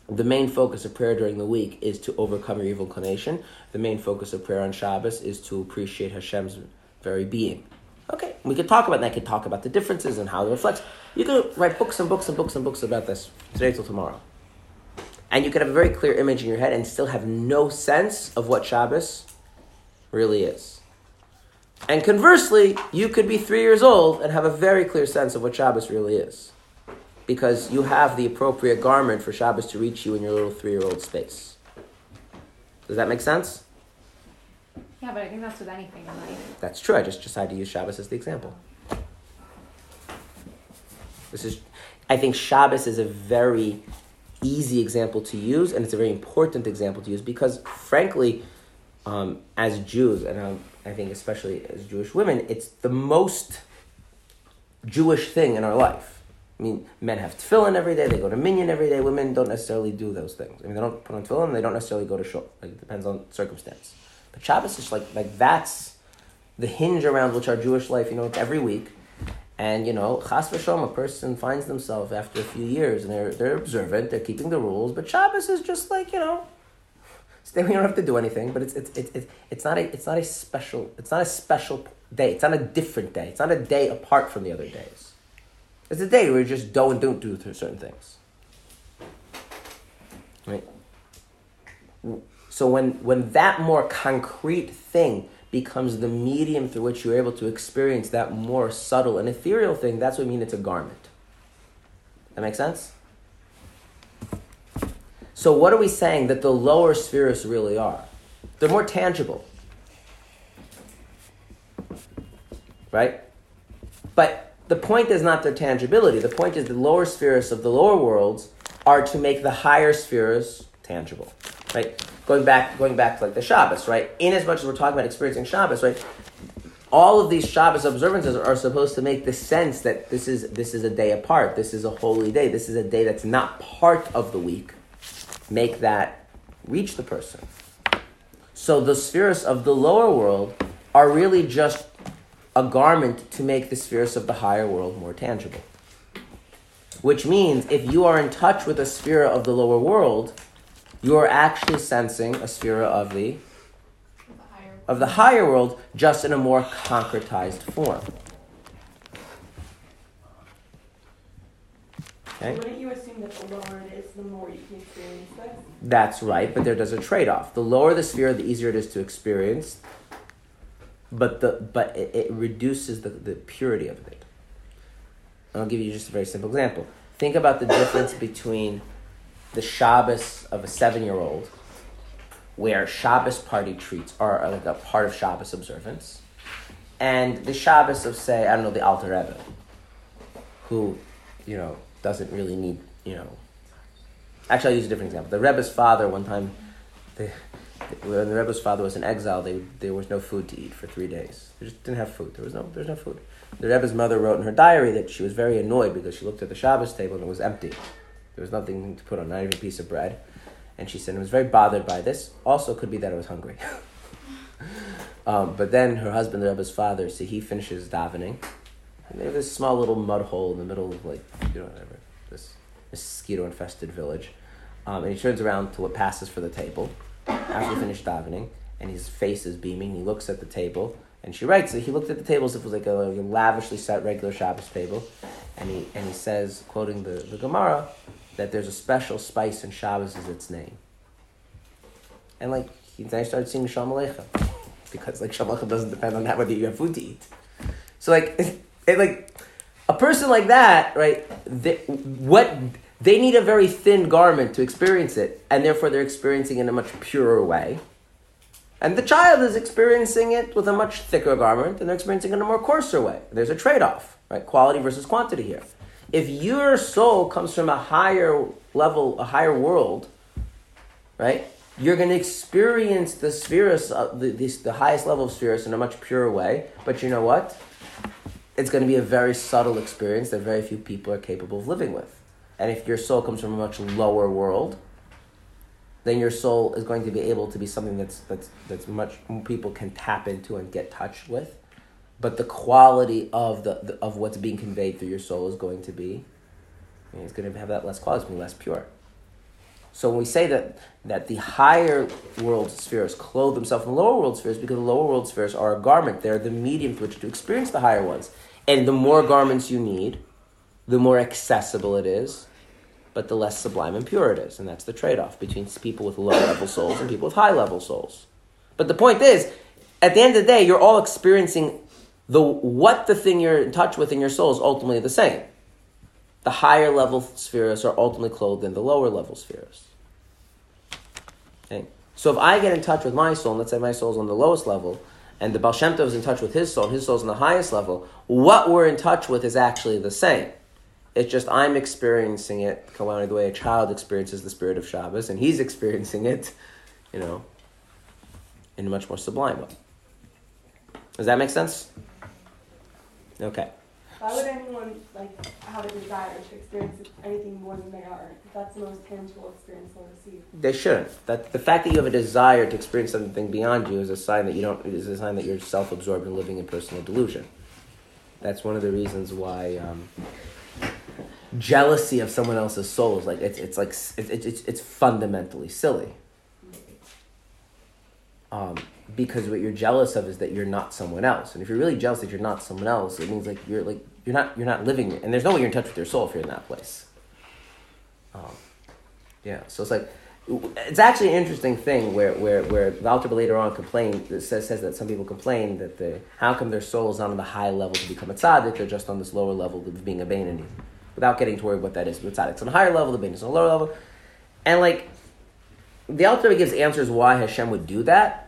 the main focus of prayer during the week is to overcome your evil inclination. The main focus of prayer on Shabbos is to appreciate Hashem's very being. Okay, we could talk about that. I could talk about the differences and how it reflects. You could write books and books and books and books about this today till tomorrow. And you could have a very clear image in your head and still have no sense of what Shabbos really is. And conversely, you could be three years old and have a very clear sense of what Shabbos really is, because you have the appropriate garment for Shabbos to reach you in your little three-year-old space. Does that make sense? Yeah, but I think that's with anything, right? That's true. I just decided to use Shabbos as the example. This is, I think Shabbos is a very easy example to use, and it's a very important example to use because, frankly, um, as Jews, and um, I think especially as Jewish women, it's the most Jewish thing in our life. I mean, men have tefillin every day, they go to minyan every day. Women don't necessarily do those things. I mean, they don't put on tefillin, they don't necessarily go to shul. Like, it depends on circumstance. But Shabbos is like, like that's the hinge around which our Jewish life, you know, it's every week. And, you know, chas v'shalom, a person finds themselves after a few years, and they're they're observant, they're keeping the rules, but Shabbos is just like, you know, we don't have to do anything, but it's it's it's it's not a it's not a special it's not a special day. It's not a different day. It's not a day apart from the other days. It's a day where you just do and don't do certain things, right? So when when that more concrete thing becomes the medium through which you're able to experience that more subtle and ethereal thing, that's what I mean it's a garment. That makes sense? So what are we saying that the lower spheres really are? They're more tangible, right? But the point is not their tangibility. The point is the lower spheres of the lower worlds are to make the higher spheres tangible, right? Going back, going back to like the Shabbos, right? In as much as we're talking about experiencing Shabbos, right? All of these Shabbos observances are supposed to make the sense that this is this is a day apart. This is a holy day. This is a day that's not part of the week. Make that reach the person. So the spheres of the lower world are really just a garment to make the spheres of the higher world more tangible. Which means if you are in touch with a sphere of the lower world, you are actually sensing a sphere of the, of the higher world, just in a more concretized form. Okay? Wouldn't you assume that the lower it is, the more you can experience this? That's right, but there does a trade-off. The lower the sphere, the easier it is to experience, but the but it, it reduces the, the purity of it. And I'll give you just a very simple example. Think about the difference between the Shabbos of a seven-year-old, where Shabbos party treats are like a part of Shabbos observance, and the Shabbos of, say, I don't know, the Alter Rebbe, who, you know, doesn't really need, you know. Actually, I'll use a different example. The Rebbe's father, one time, they, when the Rebbe's father was in exile, they, there was no food to eat for three days. They just didn't have food. There was no, there was no food. The Rebbe's mother wrote in her diary that she was very annoyed because she looked at the Shabbos table and it was empty. There was nothing to put on, not even a piece of bread. And she said, I was very bothered by this. Also could be that I was hungry. um, but then her husband, the Rebbe's father, so he finishes davening. And they have this small little mud hole in the middle of, like, you know, whatever, this mosquito-infested village. um, and he turns around till it passes for the table. After he finished davening, and his face is beaming, he looks at the table, and she writes that he looked at the table as if it was like a, like a lavishly set regular Shabbos table, and he and he says, quoting the, the Gemara, that there's a special spice in Shabbos is its name. And like, he then started singing Shalom Aleichem, because like Shalom Aleichem doesn't depend on that whether you have food to eat. So like, it, it, like a person like that, right? They, what they need a very thin garment to experience it, and therefore they're experiencing it in a much purer way. And the child is experiencing it with a much thicker garment, and they're experiencing it in a more coarser way. There's a trade-off, right? Quality versus quantity here. If your soul comes from a higher level, a higher world, right? You're going to experience the spheres, uh, the, the, the highest level of spheres in a much purer way. But you know what? It's going to be a very subtle experience that very few people are capable of living with. And if your soul comes from a much lower world, then your soul is going to be able to be something that's that's that's much more people can tap into and get touched with. But the quality of the, the of what's being conveyed through your soul is going to be, I mean, it's going to have that less quality, it's going to be less pure. So when we say that that the higher world spheres clothe themselves in the lower world spheres, because the lower world spheres are a garment. They're the medium through which to experience the higher ones. And the more garments you need, the more accessible it is, but the less sublime and pure it is. And that's the trade-off between people with low-level souls and people with high-level souls. But the point is, at the end of the day, you're all experiencing the what the thing you're in touch with in your soul is ultimately the same. The higher level spheres are ultimately clothed in the lower level spheres. Okay? So if I get in touch with my soul, and let's say my soul is on the lowest level, and the Baal Shem Tov is in touch with his soul, and his soul is on the highest level, what we're in touch with is actually the same. It's just I'm experiencing it the way a child experiences the spirit of Shabbos, and he's experiencing it, you know, in a much more sublime way. Does that make sense? Okay. Why would anyone like have a desire to experience anything more than they are? That's the most tangible experience they'll receive. They shouldn't. That the fact that you have a desire to experience something beyond you is a sign that you don't. Is a sign that you're self-absorbed and living in personal delusion. That's one of the reasons why um, jealousy of someone else's soul is like it's it's like it's it's it's fundamentally silly. Um, because what you're jealous of is that you're not someone else, and if you're really jealous that you're not someone else, it means like you're like you're not you're not living it. And there's no way you're in touch with your soul if you're in that place. Um, yeah, so it's like it's actually an interesting thing where where where Alter Rebbe later on complained says says that some people complain that the how come their soul is not on the high level to become a tzaddik, they're just on this lower level of being a beinoni, without getting to worry what that is. But tzaddik's on a higher level, the beinoni's on a lower level, and like the Alter Rebbe gives answers why Hashem would do that.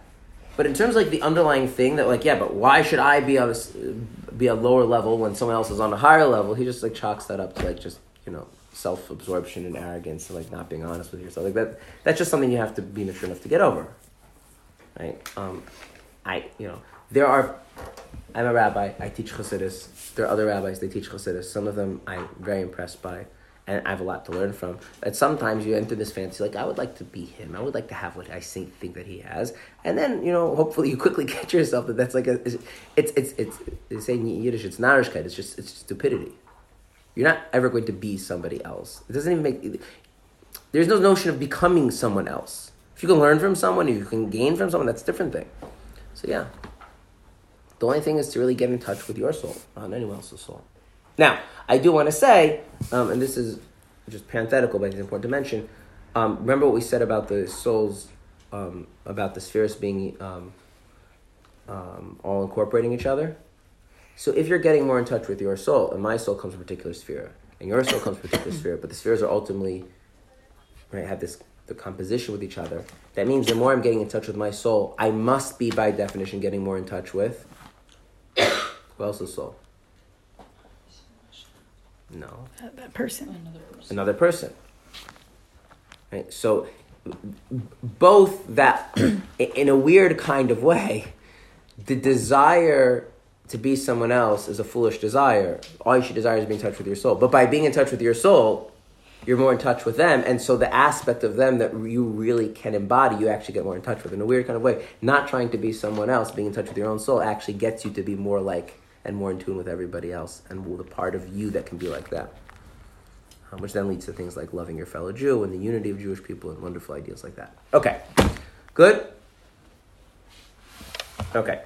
But in terms of like the underlying thing that like, yeah, but why should I be on a, be a lower level when someone else is on a higher level? He just like chalks that up to like just, you know, self-absorption and arrogance and like not being honest with yourself. Like that, that's just something you have to be mature enough to get over. Right? Um, I, you know, there are, I'm a rabbi, I teach Chassidus. There are other rabbis, they teach Chassidus. Some of them I'm very impressed by and I have a lot to learn from. And sometimes you enter this fantasy, like, I would like to be him. I would like to have what I think that he has. And then, you know, hopefully you quickly catch yourself that that's like a, it's, it's, it's, it's, it's saying in Yiddish, it's narishkeit, it's just, it's stupidity. You're not ever going to be somebody else. It doesn't even make, there's no notion of becoming someone else. If you can learn from someone, if you can gain from someone, that's a different thing. So yeah, the only thing is to really get in touch with your soul, not anyone else's soul. Now, I do want to say, um, and this is just parenthetical, but it's important to mention, um, remember what we said about the souls, um, about the spheres being um, um, all incorporating each other? So if you're getting more in touch with your soul, and my soul comes from a particular sphere, and your soul comes from a particular sphere, but the spheres are ultimately, right, have this the composition with each other, that means the more I'm getting in touch with my soul, I must be, by definition, getting more in touch with, who else's soul? No. That, that person. Another person. Another person. Right? So, both that, in a weird kind of way, the desire to be someone else is a foolish desire. All you should desire is to be in touch with your soul. But by being in touch with your soul, you're more in touch with them. And so the aspect of them that you really can embody, you actually get more in touch with. In a weird kind of way, not trying to be someone else, being in touch with your own soul actually gets you to be more like and more in tune with everybody else and the part of you that can be like that. um, which then leads to things like loving your fellow Jew and the unity of Jewish people and wonderful ideas like that. Okay, good? Okay.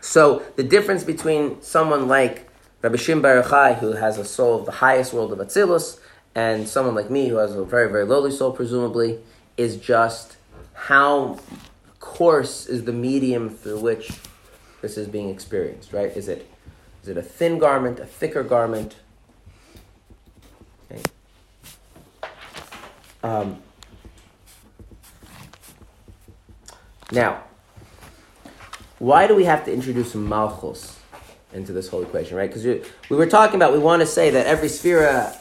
So the difference between someone like Rabbi Shimon Bar Yochai, who has a soul of the highest world of Atzilut, and someone like me, who has a very, very lowly soul, presumably, is just how coarse is the medium through which this is being experienced, right? Is it is it a thin garment, a thicker garment? Okay. Um, now, why do we have to introduce Malchus into this whole equation, right? Because we, we were talking about, we want to say that every Sefirah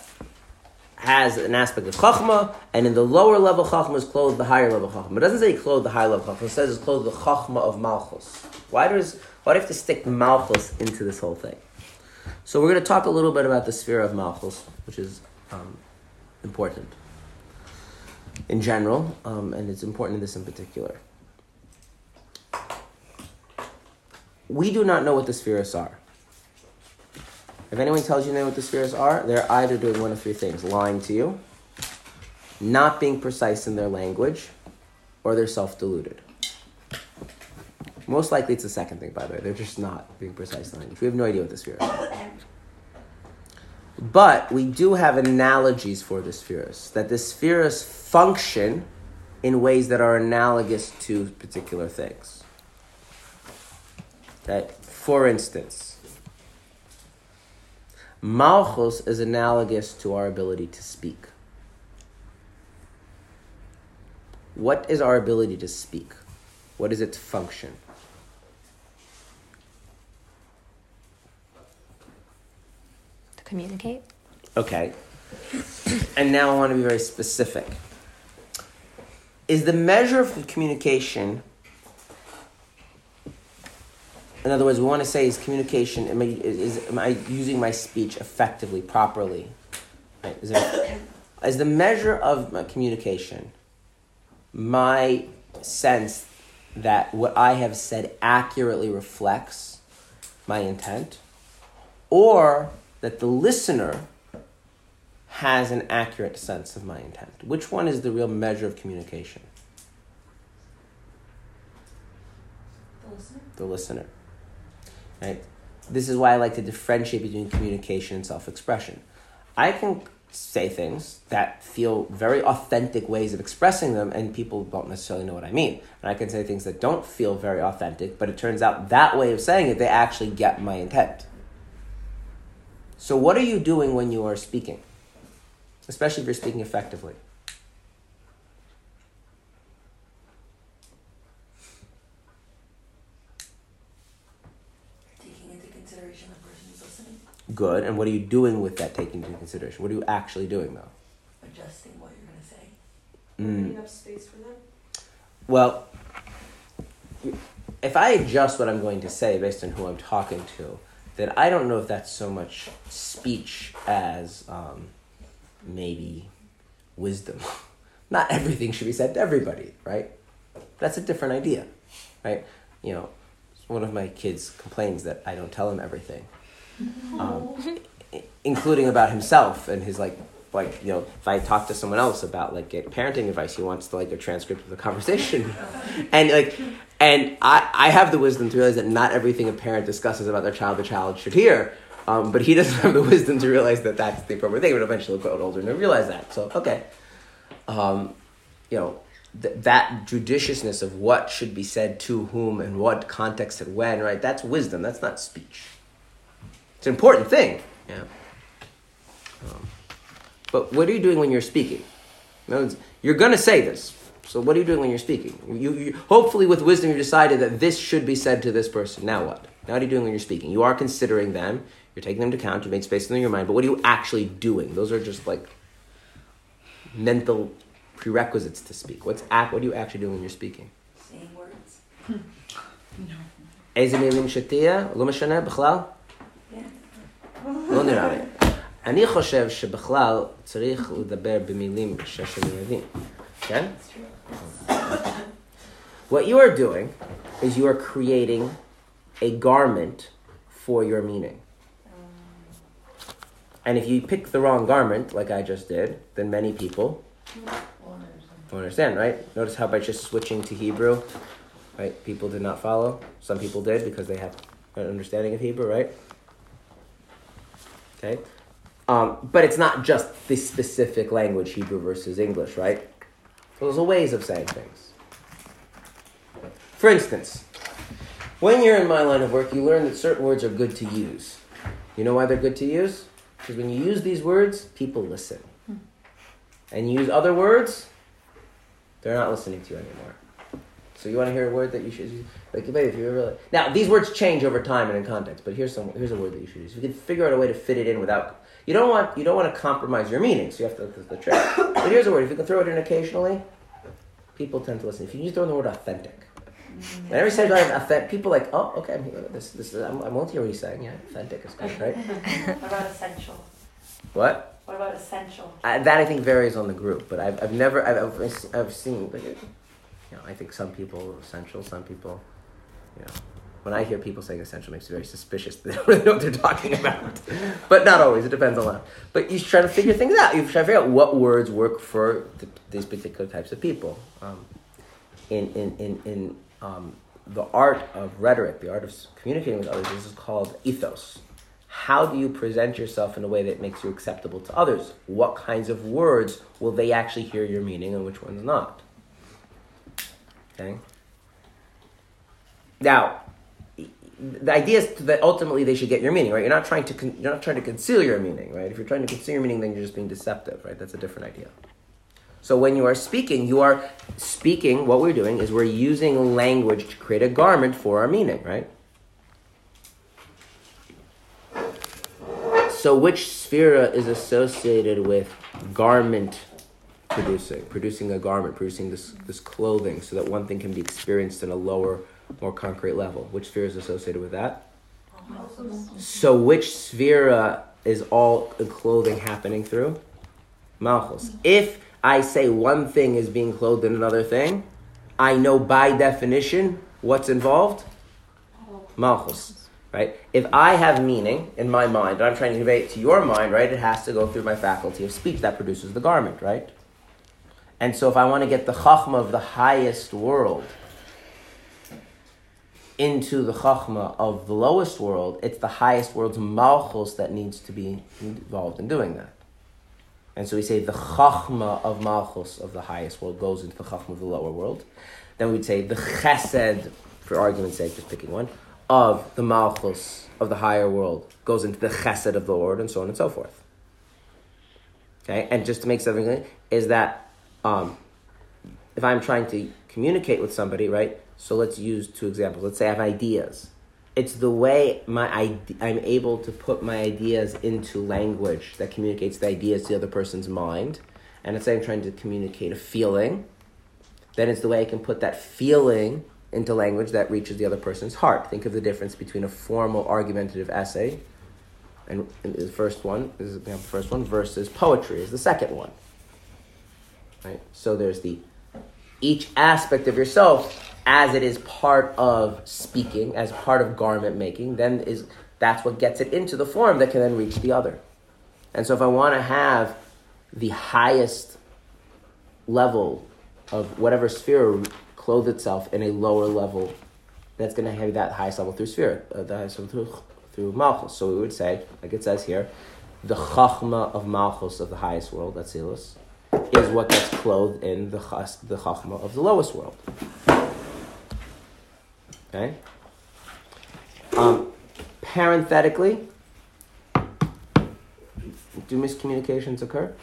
has an aspect of Chokhmah, and in the lower level Chokhmah is clothed the higher level Chokhmah. It doesn't say clothed the higher level Chokhmah, it says it's clothed the Chokhmah of Malchus. Why does why do you have to stick Malchus into this whole thing? So we're going to talk a little bit about the Sefirah of Malchus, which is um, important in general, um, and it's important in this in particular. We do not know what the Sefirahs are. If anyone tells you they know what the Sefirahs are, they're either doing one of three things. Lying to you, not being precise in their language, or they're self-deluded. Most likely it's the second thing, by the way. They're just not being precise in language. We have no idea what the Sefirahs are. But we do have analogies for the Sefirahs, that the Sefirahs function in ways that are analogous to particular things. Okay? For instance, Malchus is analogous to our ability to speak. What is our ability to speak? What is its function? To communicate. Okay. And now I want to be very specific. Is the measure of communication, in other words, we want to say is communication, am I, is, am I using my speech effectively, properly? Right? Is, there, is the measure of my communication my sense that what I have said accurately reflects my intent, or that the listener has an accurate sense of my intent? Which one is the real measure of communication? The listener. The listener. Right? This is why I like to differentiate between communication and self-expression. I can say things that feel very authentic ways of expressing them, and people don't necessarily know what I mean. And I can say things that don't feel very authentic, but it turns out that way of saying it, they actually get my intent. So what are you doing when you are speaking? Especially if you're speaking effectively. Good, and what are you doing with that taken into consideration? What are you actually doing, though? Adjusting what you're going to say. Mm. Making up space for them? Well, if I adjust what I'm going to say based on who I'm talking to, then I don't know if that's so much speech as um, maybe wisdom. Not everything should be said to everybody, right? That's a different idea, right? You know, one of my kids complains that I don't tell him everything. Um, including about himself and his like like you know, if I talk to someone else about like parenting advice, he wants to like a transcript of the conversation. and like and I, I have the wisdom to realize that not everything a parent discusses about their child the child should hear, um, but he doesn't have the wisdom to realize that that's the appropriate thing, but eventually he'll grow older and he'll realize that. So okay, um, you know th- that judiciousness of what should be said to whom and what context and when, right? That's wisdom. That's not speech. It's an important thing, yeah. Um, but what are you doing when you're speaking? In other words, you're going to say this. So what are you doing when you're speaking? You, you hopefully, with wisdom, you've decided that this should be said to this person. Now what? Now what are you doing when you're speaking? You are considering them. You're taking them into account. You make space in your mind. But what are you actually doing? Those are just like mental prerequisites to speak. What's act? What are you actually doing when you're speaking? Saying words. No. Eze milim shetiyah, lo meshana b'chlal. לא נראה לי. אני חושב שבכלל צריך לדבר במילים שאני מבין. כן? What you are doing is you are creating a garment for your meaning. And if you pick the wrong garment, like I just did, then many people don't understand, right? Notice how by just switching to Hebrew, right, people did not follow. Some people did because they have an understanding of Hebrew, right? Okay. Um, but it's not just the specific language, Hebrew versus English, right? So there's a ways of saying things. For instance, when you're in my line of work, you learn that certain words are good to use. You know why they're good to use? Because when you use these words, people listen. And you use other words, they're not listening to you anymore. So you want to hear a word that you should use? Like, maybe if you ever like... Now, these words change over time and in context, but here's some here's a word that you should use. You can figure out a way to fit it in without... You don't want you don't want to compromise your meaning, so you have to look at the trick. But here's a word. If you can throw it in occasionally, people tend to listen. If you just throw in the word authentic. And every time I have authentic, people are like, oh, okay, this, this is, I'm, I won't hear what he's saying. Yeah, authentic is good, right? What about essential? What? What about essential? I, that, I think, varies on the group, but I've, I've never, I've, I've, I've seen, like, you know, I think some people are essential, some people, you know. When I hear people saying essential, it makes me very suspicious. They don't really know what they're talking about. But not always. It depends a lot. But you try to figure things out. You try to figure out what words work for th- these particular types of people. Um, in in, in, in um, the art of rhetoric, the art of communicating with others, this is called ethos. How do you present yourself in a way that makes you acceptable to others? What kinds of words will they actually hear your meaning and which ones not? Okay? Now... The idea is that ultimately they should get your meaning, right? You're not trying to con- you're not trying to conceal your meaning, right? If you're trying to conceal your meaning, then you're just being deceptive, right? That's a different idea. So when you are speaking, you are speaking. What we're doing is we're using language to create a garment for our meaning, right? So which sefirah is associated with garment producing, producing a garment, producing this this clothing, so that one thing can be experienced in a lower, more concrete level? Which sefirah is associated with that? So which sefirah is all the clothing happening through? Malchus. If I say one thing is being clothed in another thing, I know by definition what's involved? Malchus, right? If I have meaning in my mind, and I'm trying to convey it to your mind, right, it has to go through my faculty of speech that produces the garment, right? And so if I want to get the chokhmah of the highest world into the chokhmah of the lowest world, it's the highest world's malchus that needs to be involved in doing that. And so we say the chokhmah of malchus of the highest world goes into the chokhmah of the lower world. Then we'd say the chesed, for argument's sake, just picking one, of the malchus of the higher world goes into the chesed of the Lord, and so on and so forth. Okay, and just to make something clear, is that um, if I'm trying to communicate with somebody, right? So let's use two examples. Let's say I have ideas. It's the way my ide- I'm able to put my ideas into language that communicates the ideas to the other person's mind. And let's say I'm trying to communicate a feeling. Then it's the way I can put that feeling into language that reaches the other person's heart. Think of the difference between a formal argumentative essay, and, and the first one is the first one, versus poetry is the second one. Right? So there's the each aspect of yourself as it is part of speaking, as part of garment making, then is that's what gets it into the form that can then reach the other. And so if I want to have the highest level of whatever sefirah clothe itself in a lower level, that's going to have that highest level through sefirah, uh, the highest level through, through Malchus. So we would say, like it says here, the Chokhmah of Malchus of the highest world, Atzilut, is what gets clothed in the, chas, the Chokhmah of the lowest world. Okay. Um, parenthetically, do miscommunications occur?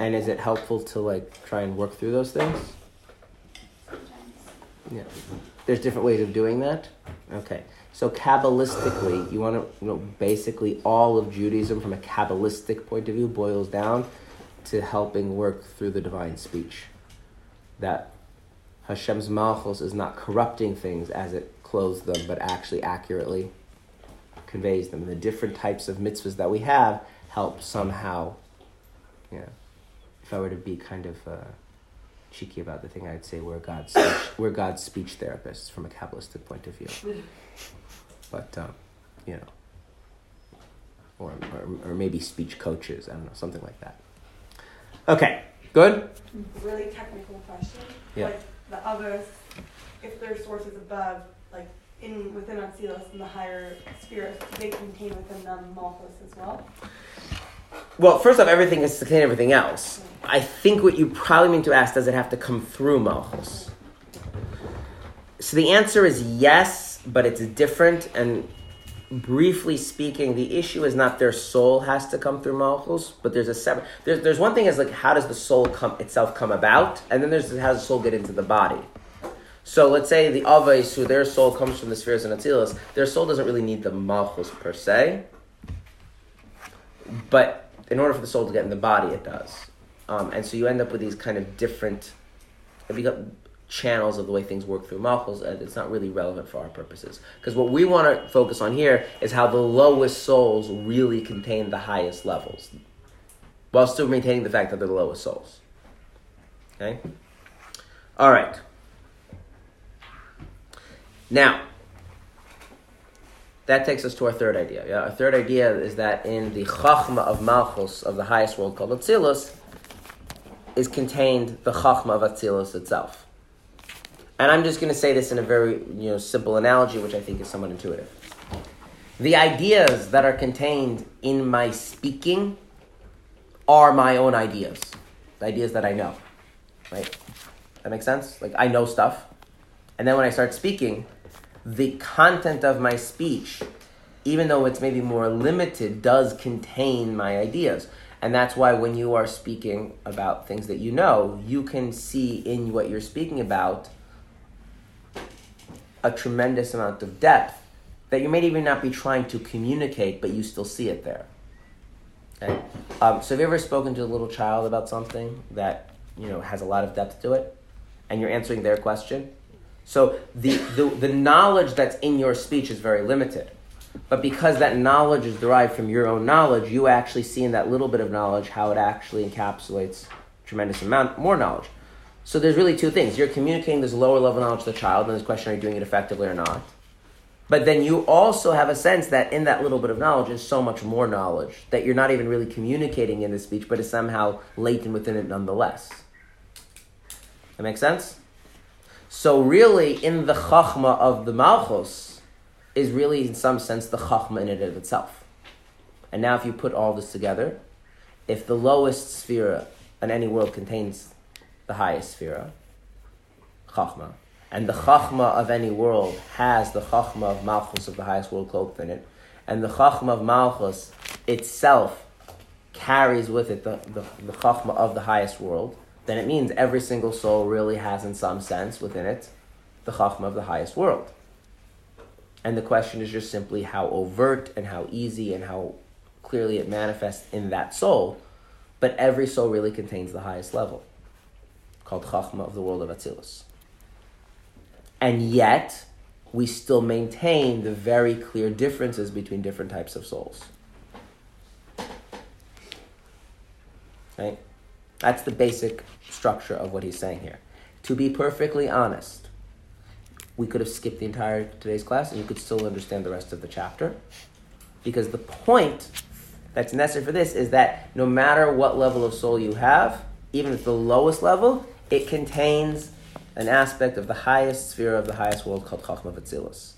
And is it helpful to like try and work through those things? Yeah. There's different ways of doing that. Okay. So Kabbalistically, you want to, you know, basically all of Judaism from a Kabbalistic point of view boils down to helping work through the divine speech. That Hashem's Malchus is not corrupting things as it clothes them, but actually accurately conveys them. And the different types of mitzvahs that we have help somehow, yeah. You know, if I were to be kind of uh, cheeky about the thing, I'd say we're God's speech, we're God's speech therapists from a Kabbalistic point of view. But um, you know, or, or or maybe speech coaches. I don't know, something like that. Okay, good? Really technical question. Yeah. Like the others, if their sources above, like in within Atzilut and the higher spirits, do they contain within them Malkhuth as well? Well, first off, everything is to contain everything else. I think what you probably mean to ask, does it have to come through Malchus? So the answer is yes, but it's different. And briefly speaking, the issue is not their soul has to come through Malchus, but there's a separate... There's, there's one thing is like, how does the soul come itself come about? And then there's how does the soul get into the body? So let's say the Avais, who their soul comes from the spheres and Atzilas, their soul doesn't really need the Malchus per se. But in order for the soul to get in the body, it does. Um, and so you end up with these kind of different channels of the way things work through Malchus, and it's not really relevant for our purposes. Because what we want to focus on here is how the lowest souls really contain the highest levels, while still maintaining the fact that they're the lowest souls. Okay? All right. Now, that takes us to our third idea. Yeah? Our third idea is that in the Chokhmah of Malchus, of the highest world called Atzilus, is contained the Chokhmah of Atzilus itself. And I'm just going to say this in a very you know simple analogy, which I think is somewhat intuitive. The ideas that are contained in my speaking are my own ideas, the ideas that I know. Right? That makes sense? Like, I know stuff. And then when I start speaking, the content of my speech, even though it's maybe more limited, does contain my ideas. And that's why when you are speaking about things that you know, you can see in what you're speaking about a tremendous amount of depth that you may even not be trying to communicate, but you still see it there. Okay? Um, so have you ever spoken to a little child about something that you know has a lot of depth to it, and you're answering their question? So the, the, the knowledge that's in your speech is very limited. But because that knowledge is derived from your own knowledge, you actually see in that little bit of knowledge how it actually encapsulates a tremendous amount more knowledge. So there's really two things. You're communicating this lower level knowledge to the child, and this question, are you doing it effectively or not? But then you also have a sense that in that little bit of knowledge is so much more knowledge that you're not even really communicating in the speech, but is somehow latent within it nonetheless. That makes sense? So really, in the Chokhmah of the Malchus, is really, in some sense, the Chokhmah in it of itself. And now if you put all this together, if the lowest sphere in any world contains the highest sphere, Chokhmah, and the Chokhmah of any world has the Chokhmah of Malchus of the highest world clothed in it, and the Chokhmah of Malchus itself carries with it the, the, the Chokhmah of the highest world, then it means every single soul really has, in some sense, within it, the Chokhmah of the highest world. And the question is just simply how overt and how easy and how clearly it manifests in that soul. But every soul really contains the highest level, called Chokhmah of the world of Atzilus. And yet, we still maintain the very clear differences between different types of souls. Right? That's the basic structure of what he's saying here. To be perfectly honest, we could have skipped the entire today's class and you could still understand the rest of the chapter, because the point that's necessary for this is that no matter what level of soul you have, even at the lowest level, it contains an aspect of the highest sphere of the highest world called Chokhmah Atzilus.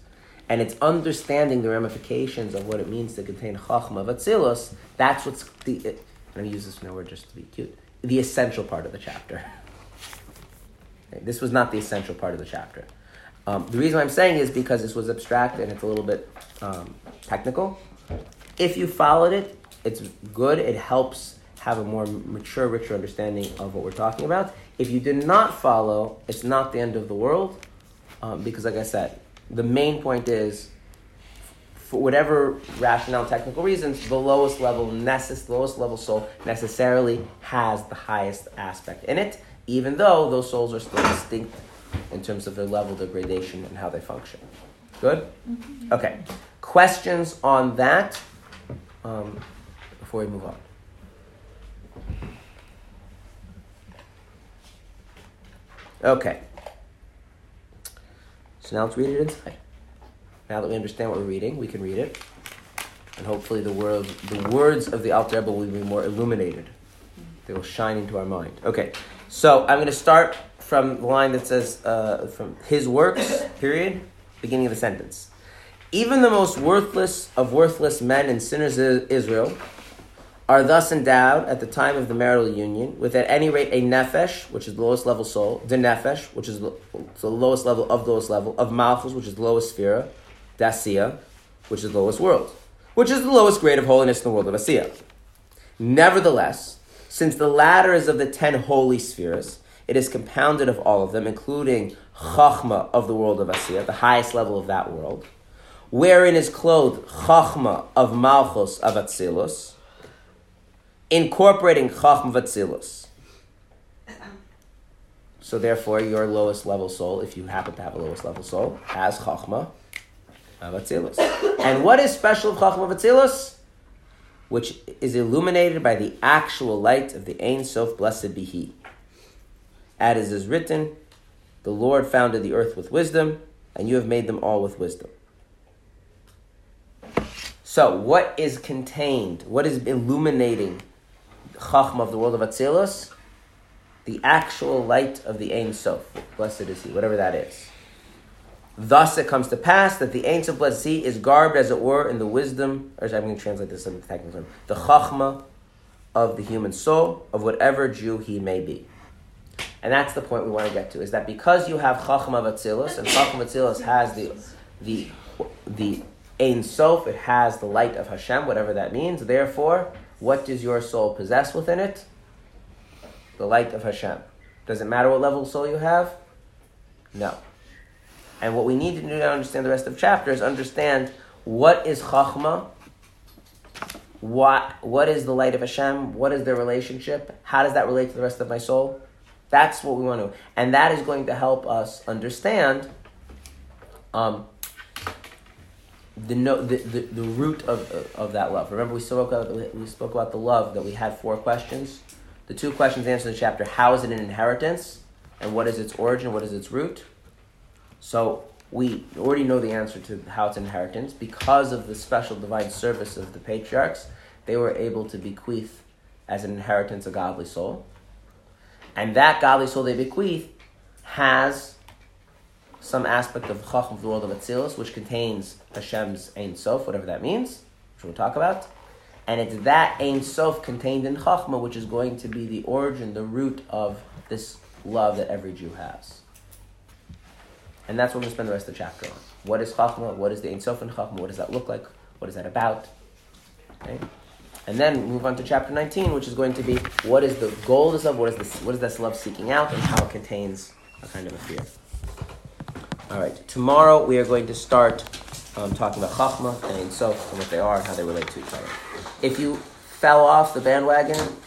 And it's understanding the ramifications of what it means to contain Chokhmah Atzilus. That's what's the... It, I'm going to use this now word just to be cute. The essential part of the chapter. Okay, this was not the essential part of the chapter. Um, the reason I'm saying is because this was abstract and it's a little bit um, technical. If you followed it, it's good. It helps have a more mature, richer understanding of what we're talking about. If you did not follow, it's not the end of the world. Um, because like I said, the main point is, for whatever rationale, technical reasons, the lowest level, necess- lowest level soul necessarily has the highest aspect in it, even though those souls are still distinct in terms of their level, their gradation, and how they function. Good? Mm-hmm. Okay. Questions on that um, before we move on? Okay. So now let's read it inside. Now that we understand what we're reading, we can read it. and hopefully the world, the words of the Alter Rebbe will be more illuminated. They will shine into our mind. Okay, so I'm going to start from the line that says, uh, from his works, period, beginning of the sentence. Even the most worthless of worthless men and sinners of Israel are thus endowed at the time of the marital union with at any rate a nefesh, which is the lowest level soul, the nefesh, which is the lowest level of the lowest level, of Malkhuth, which is the lowest Sefirah, the Asiyah, which is the lowest world, which is the lowest grade of holiness in the world of Asiyah. Nevertheless, since the latter is of the ten holy spheres, it is compounded of all of them, including Chokhmah of the world of Asiyah, the highest level of that world, wherein is clothed Chokhmah of Malchus of Atzilut, incorporating Chokhmah of Atzilut. So therefore, your lowest level soul, if you happen to have a lowest level soul, has Chokhmah of Atzilut. And what is special of Chokhmah of Atzilut? Which is illuminated by the actual light of the Ein Sof, blessed be He. As is written, the Lord founded the earth with wisdom, and you have made them all with wisdom. So, what is contained? What is illuminating Chokhmah of the world of Atzilut? The actual light of the Ein Sof, blessed is He, whatever that is. Thus it comes to pass that the Ein Sof, blessed be He, is garbed, as it were, in the wisdom, or I'm going to translate this in the technical term, the Chokhmah of the human soul, of whatever Jew he may be. And that's the point we want to get to, is that because you have Chokhmah of Atzilut, and Chokhmah of Atzilut has the the the Ein Sof, it has the light of Hashem, whatever that means, therefore, what does your soul possess within it? The light of Hashem. Does it matter what level of soul you have? No. And what we need to do to understand the rest of the chapter is understand what is Chokhmah, what, what is the light of Hashem, what is their relationship, how does that relate to the rest of my soul? That's what we want to, and that is going to help us understand um, the, no, the the the root of of that love. Remember, we spoke about we spoke about the love that we had four questions. The two questions answered in the chapter: how is it an inheritance, and what is its origin? What is its root? So we already know the answer to how it's an inheritance because of the special divine service of the patriarchs. They were able to bequeath as an inheritance a godly soul. And that godly soul they bequeath has some aspect of Chokhmah of the world of Atzilut, which contains Hashem's Ein Sof, whatever that means, which we'll talk about. And it's that Ein Sof contained in Chokhmah, which is going to be the origin, the root of this love that every Jew has. And that's what we're going to spend the rest of the chapter on. What is Chokhmah? What is the Ein Sof in Chokhmah? What does that look like? What is that about? Okay. And then we move on to chapter nineteen, which is going to be what is the goal of love, what is this, what is this love seeking out, and how it contains a kind of a fear. All right, tomorrow we are going to start um, talking about Chokhmah and Ein Sof and what they are and how they relate to each other. If you fell off the bandwagon,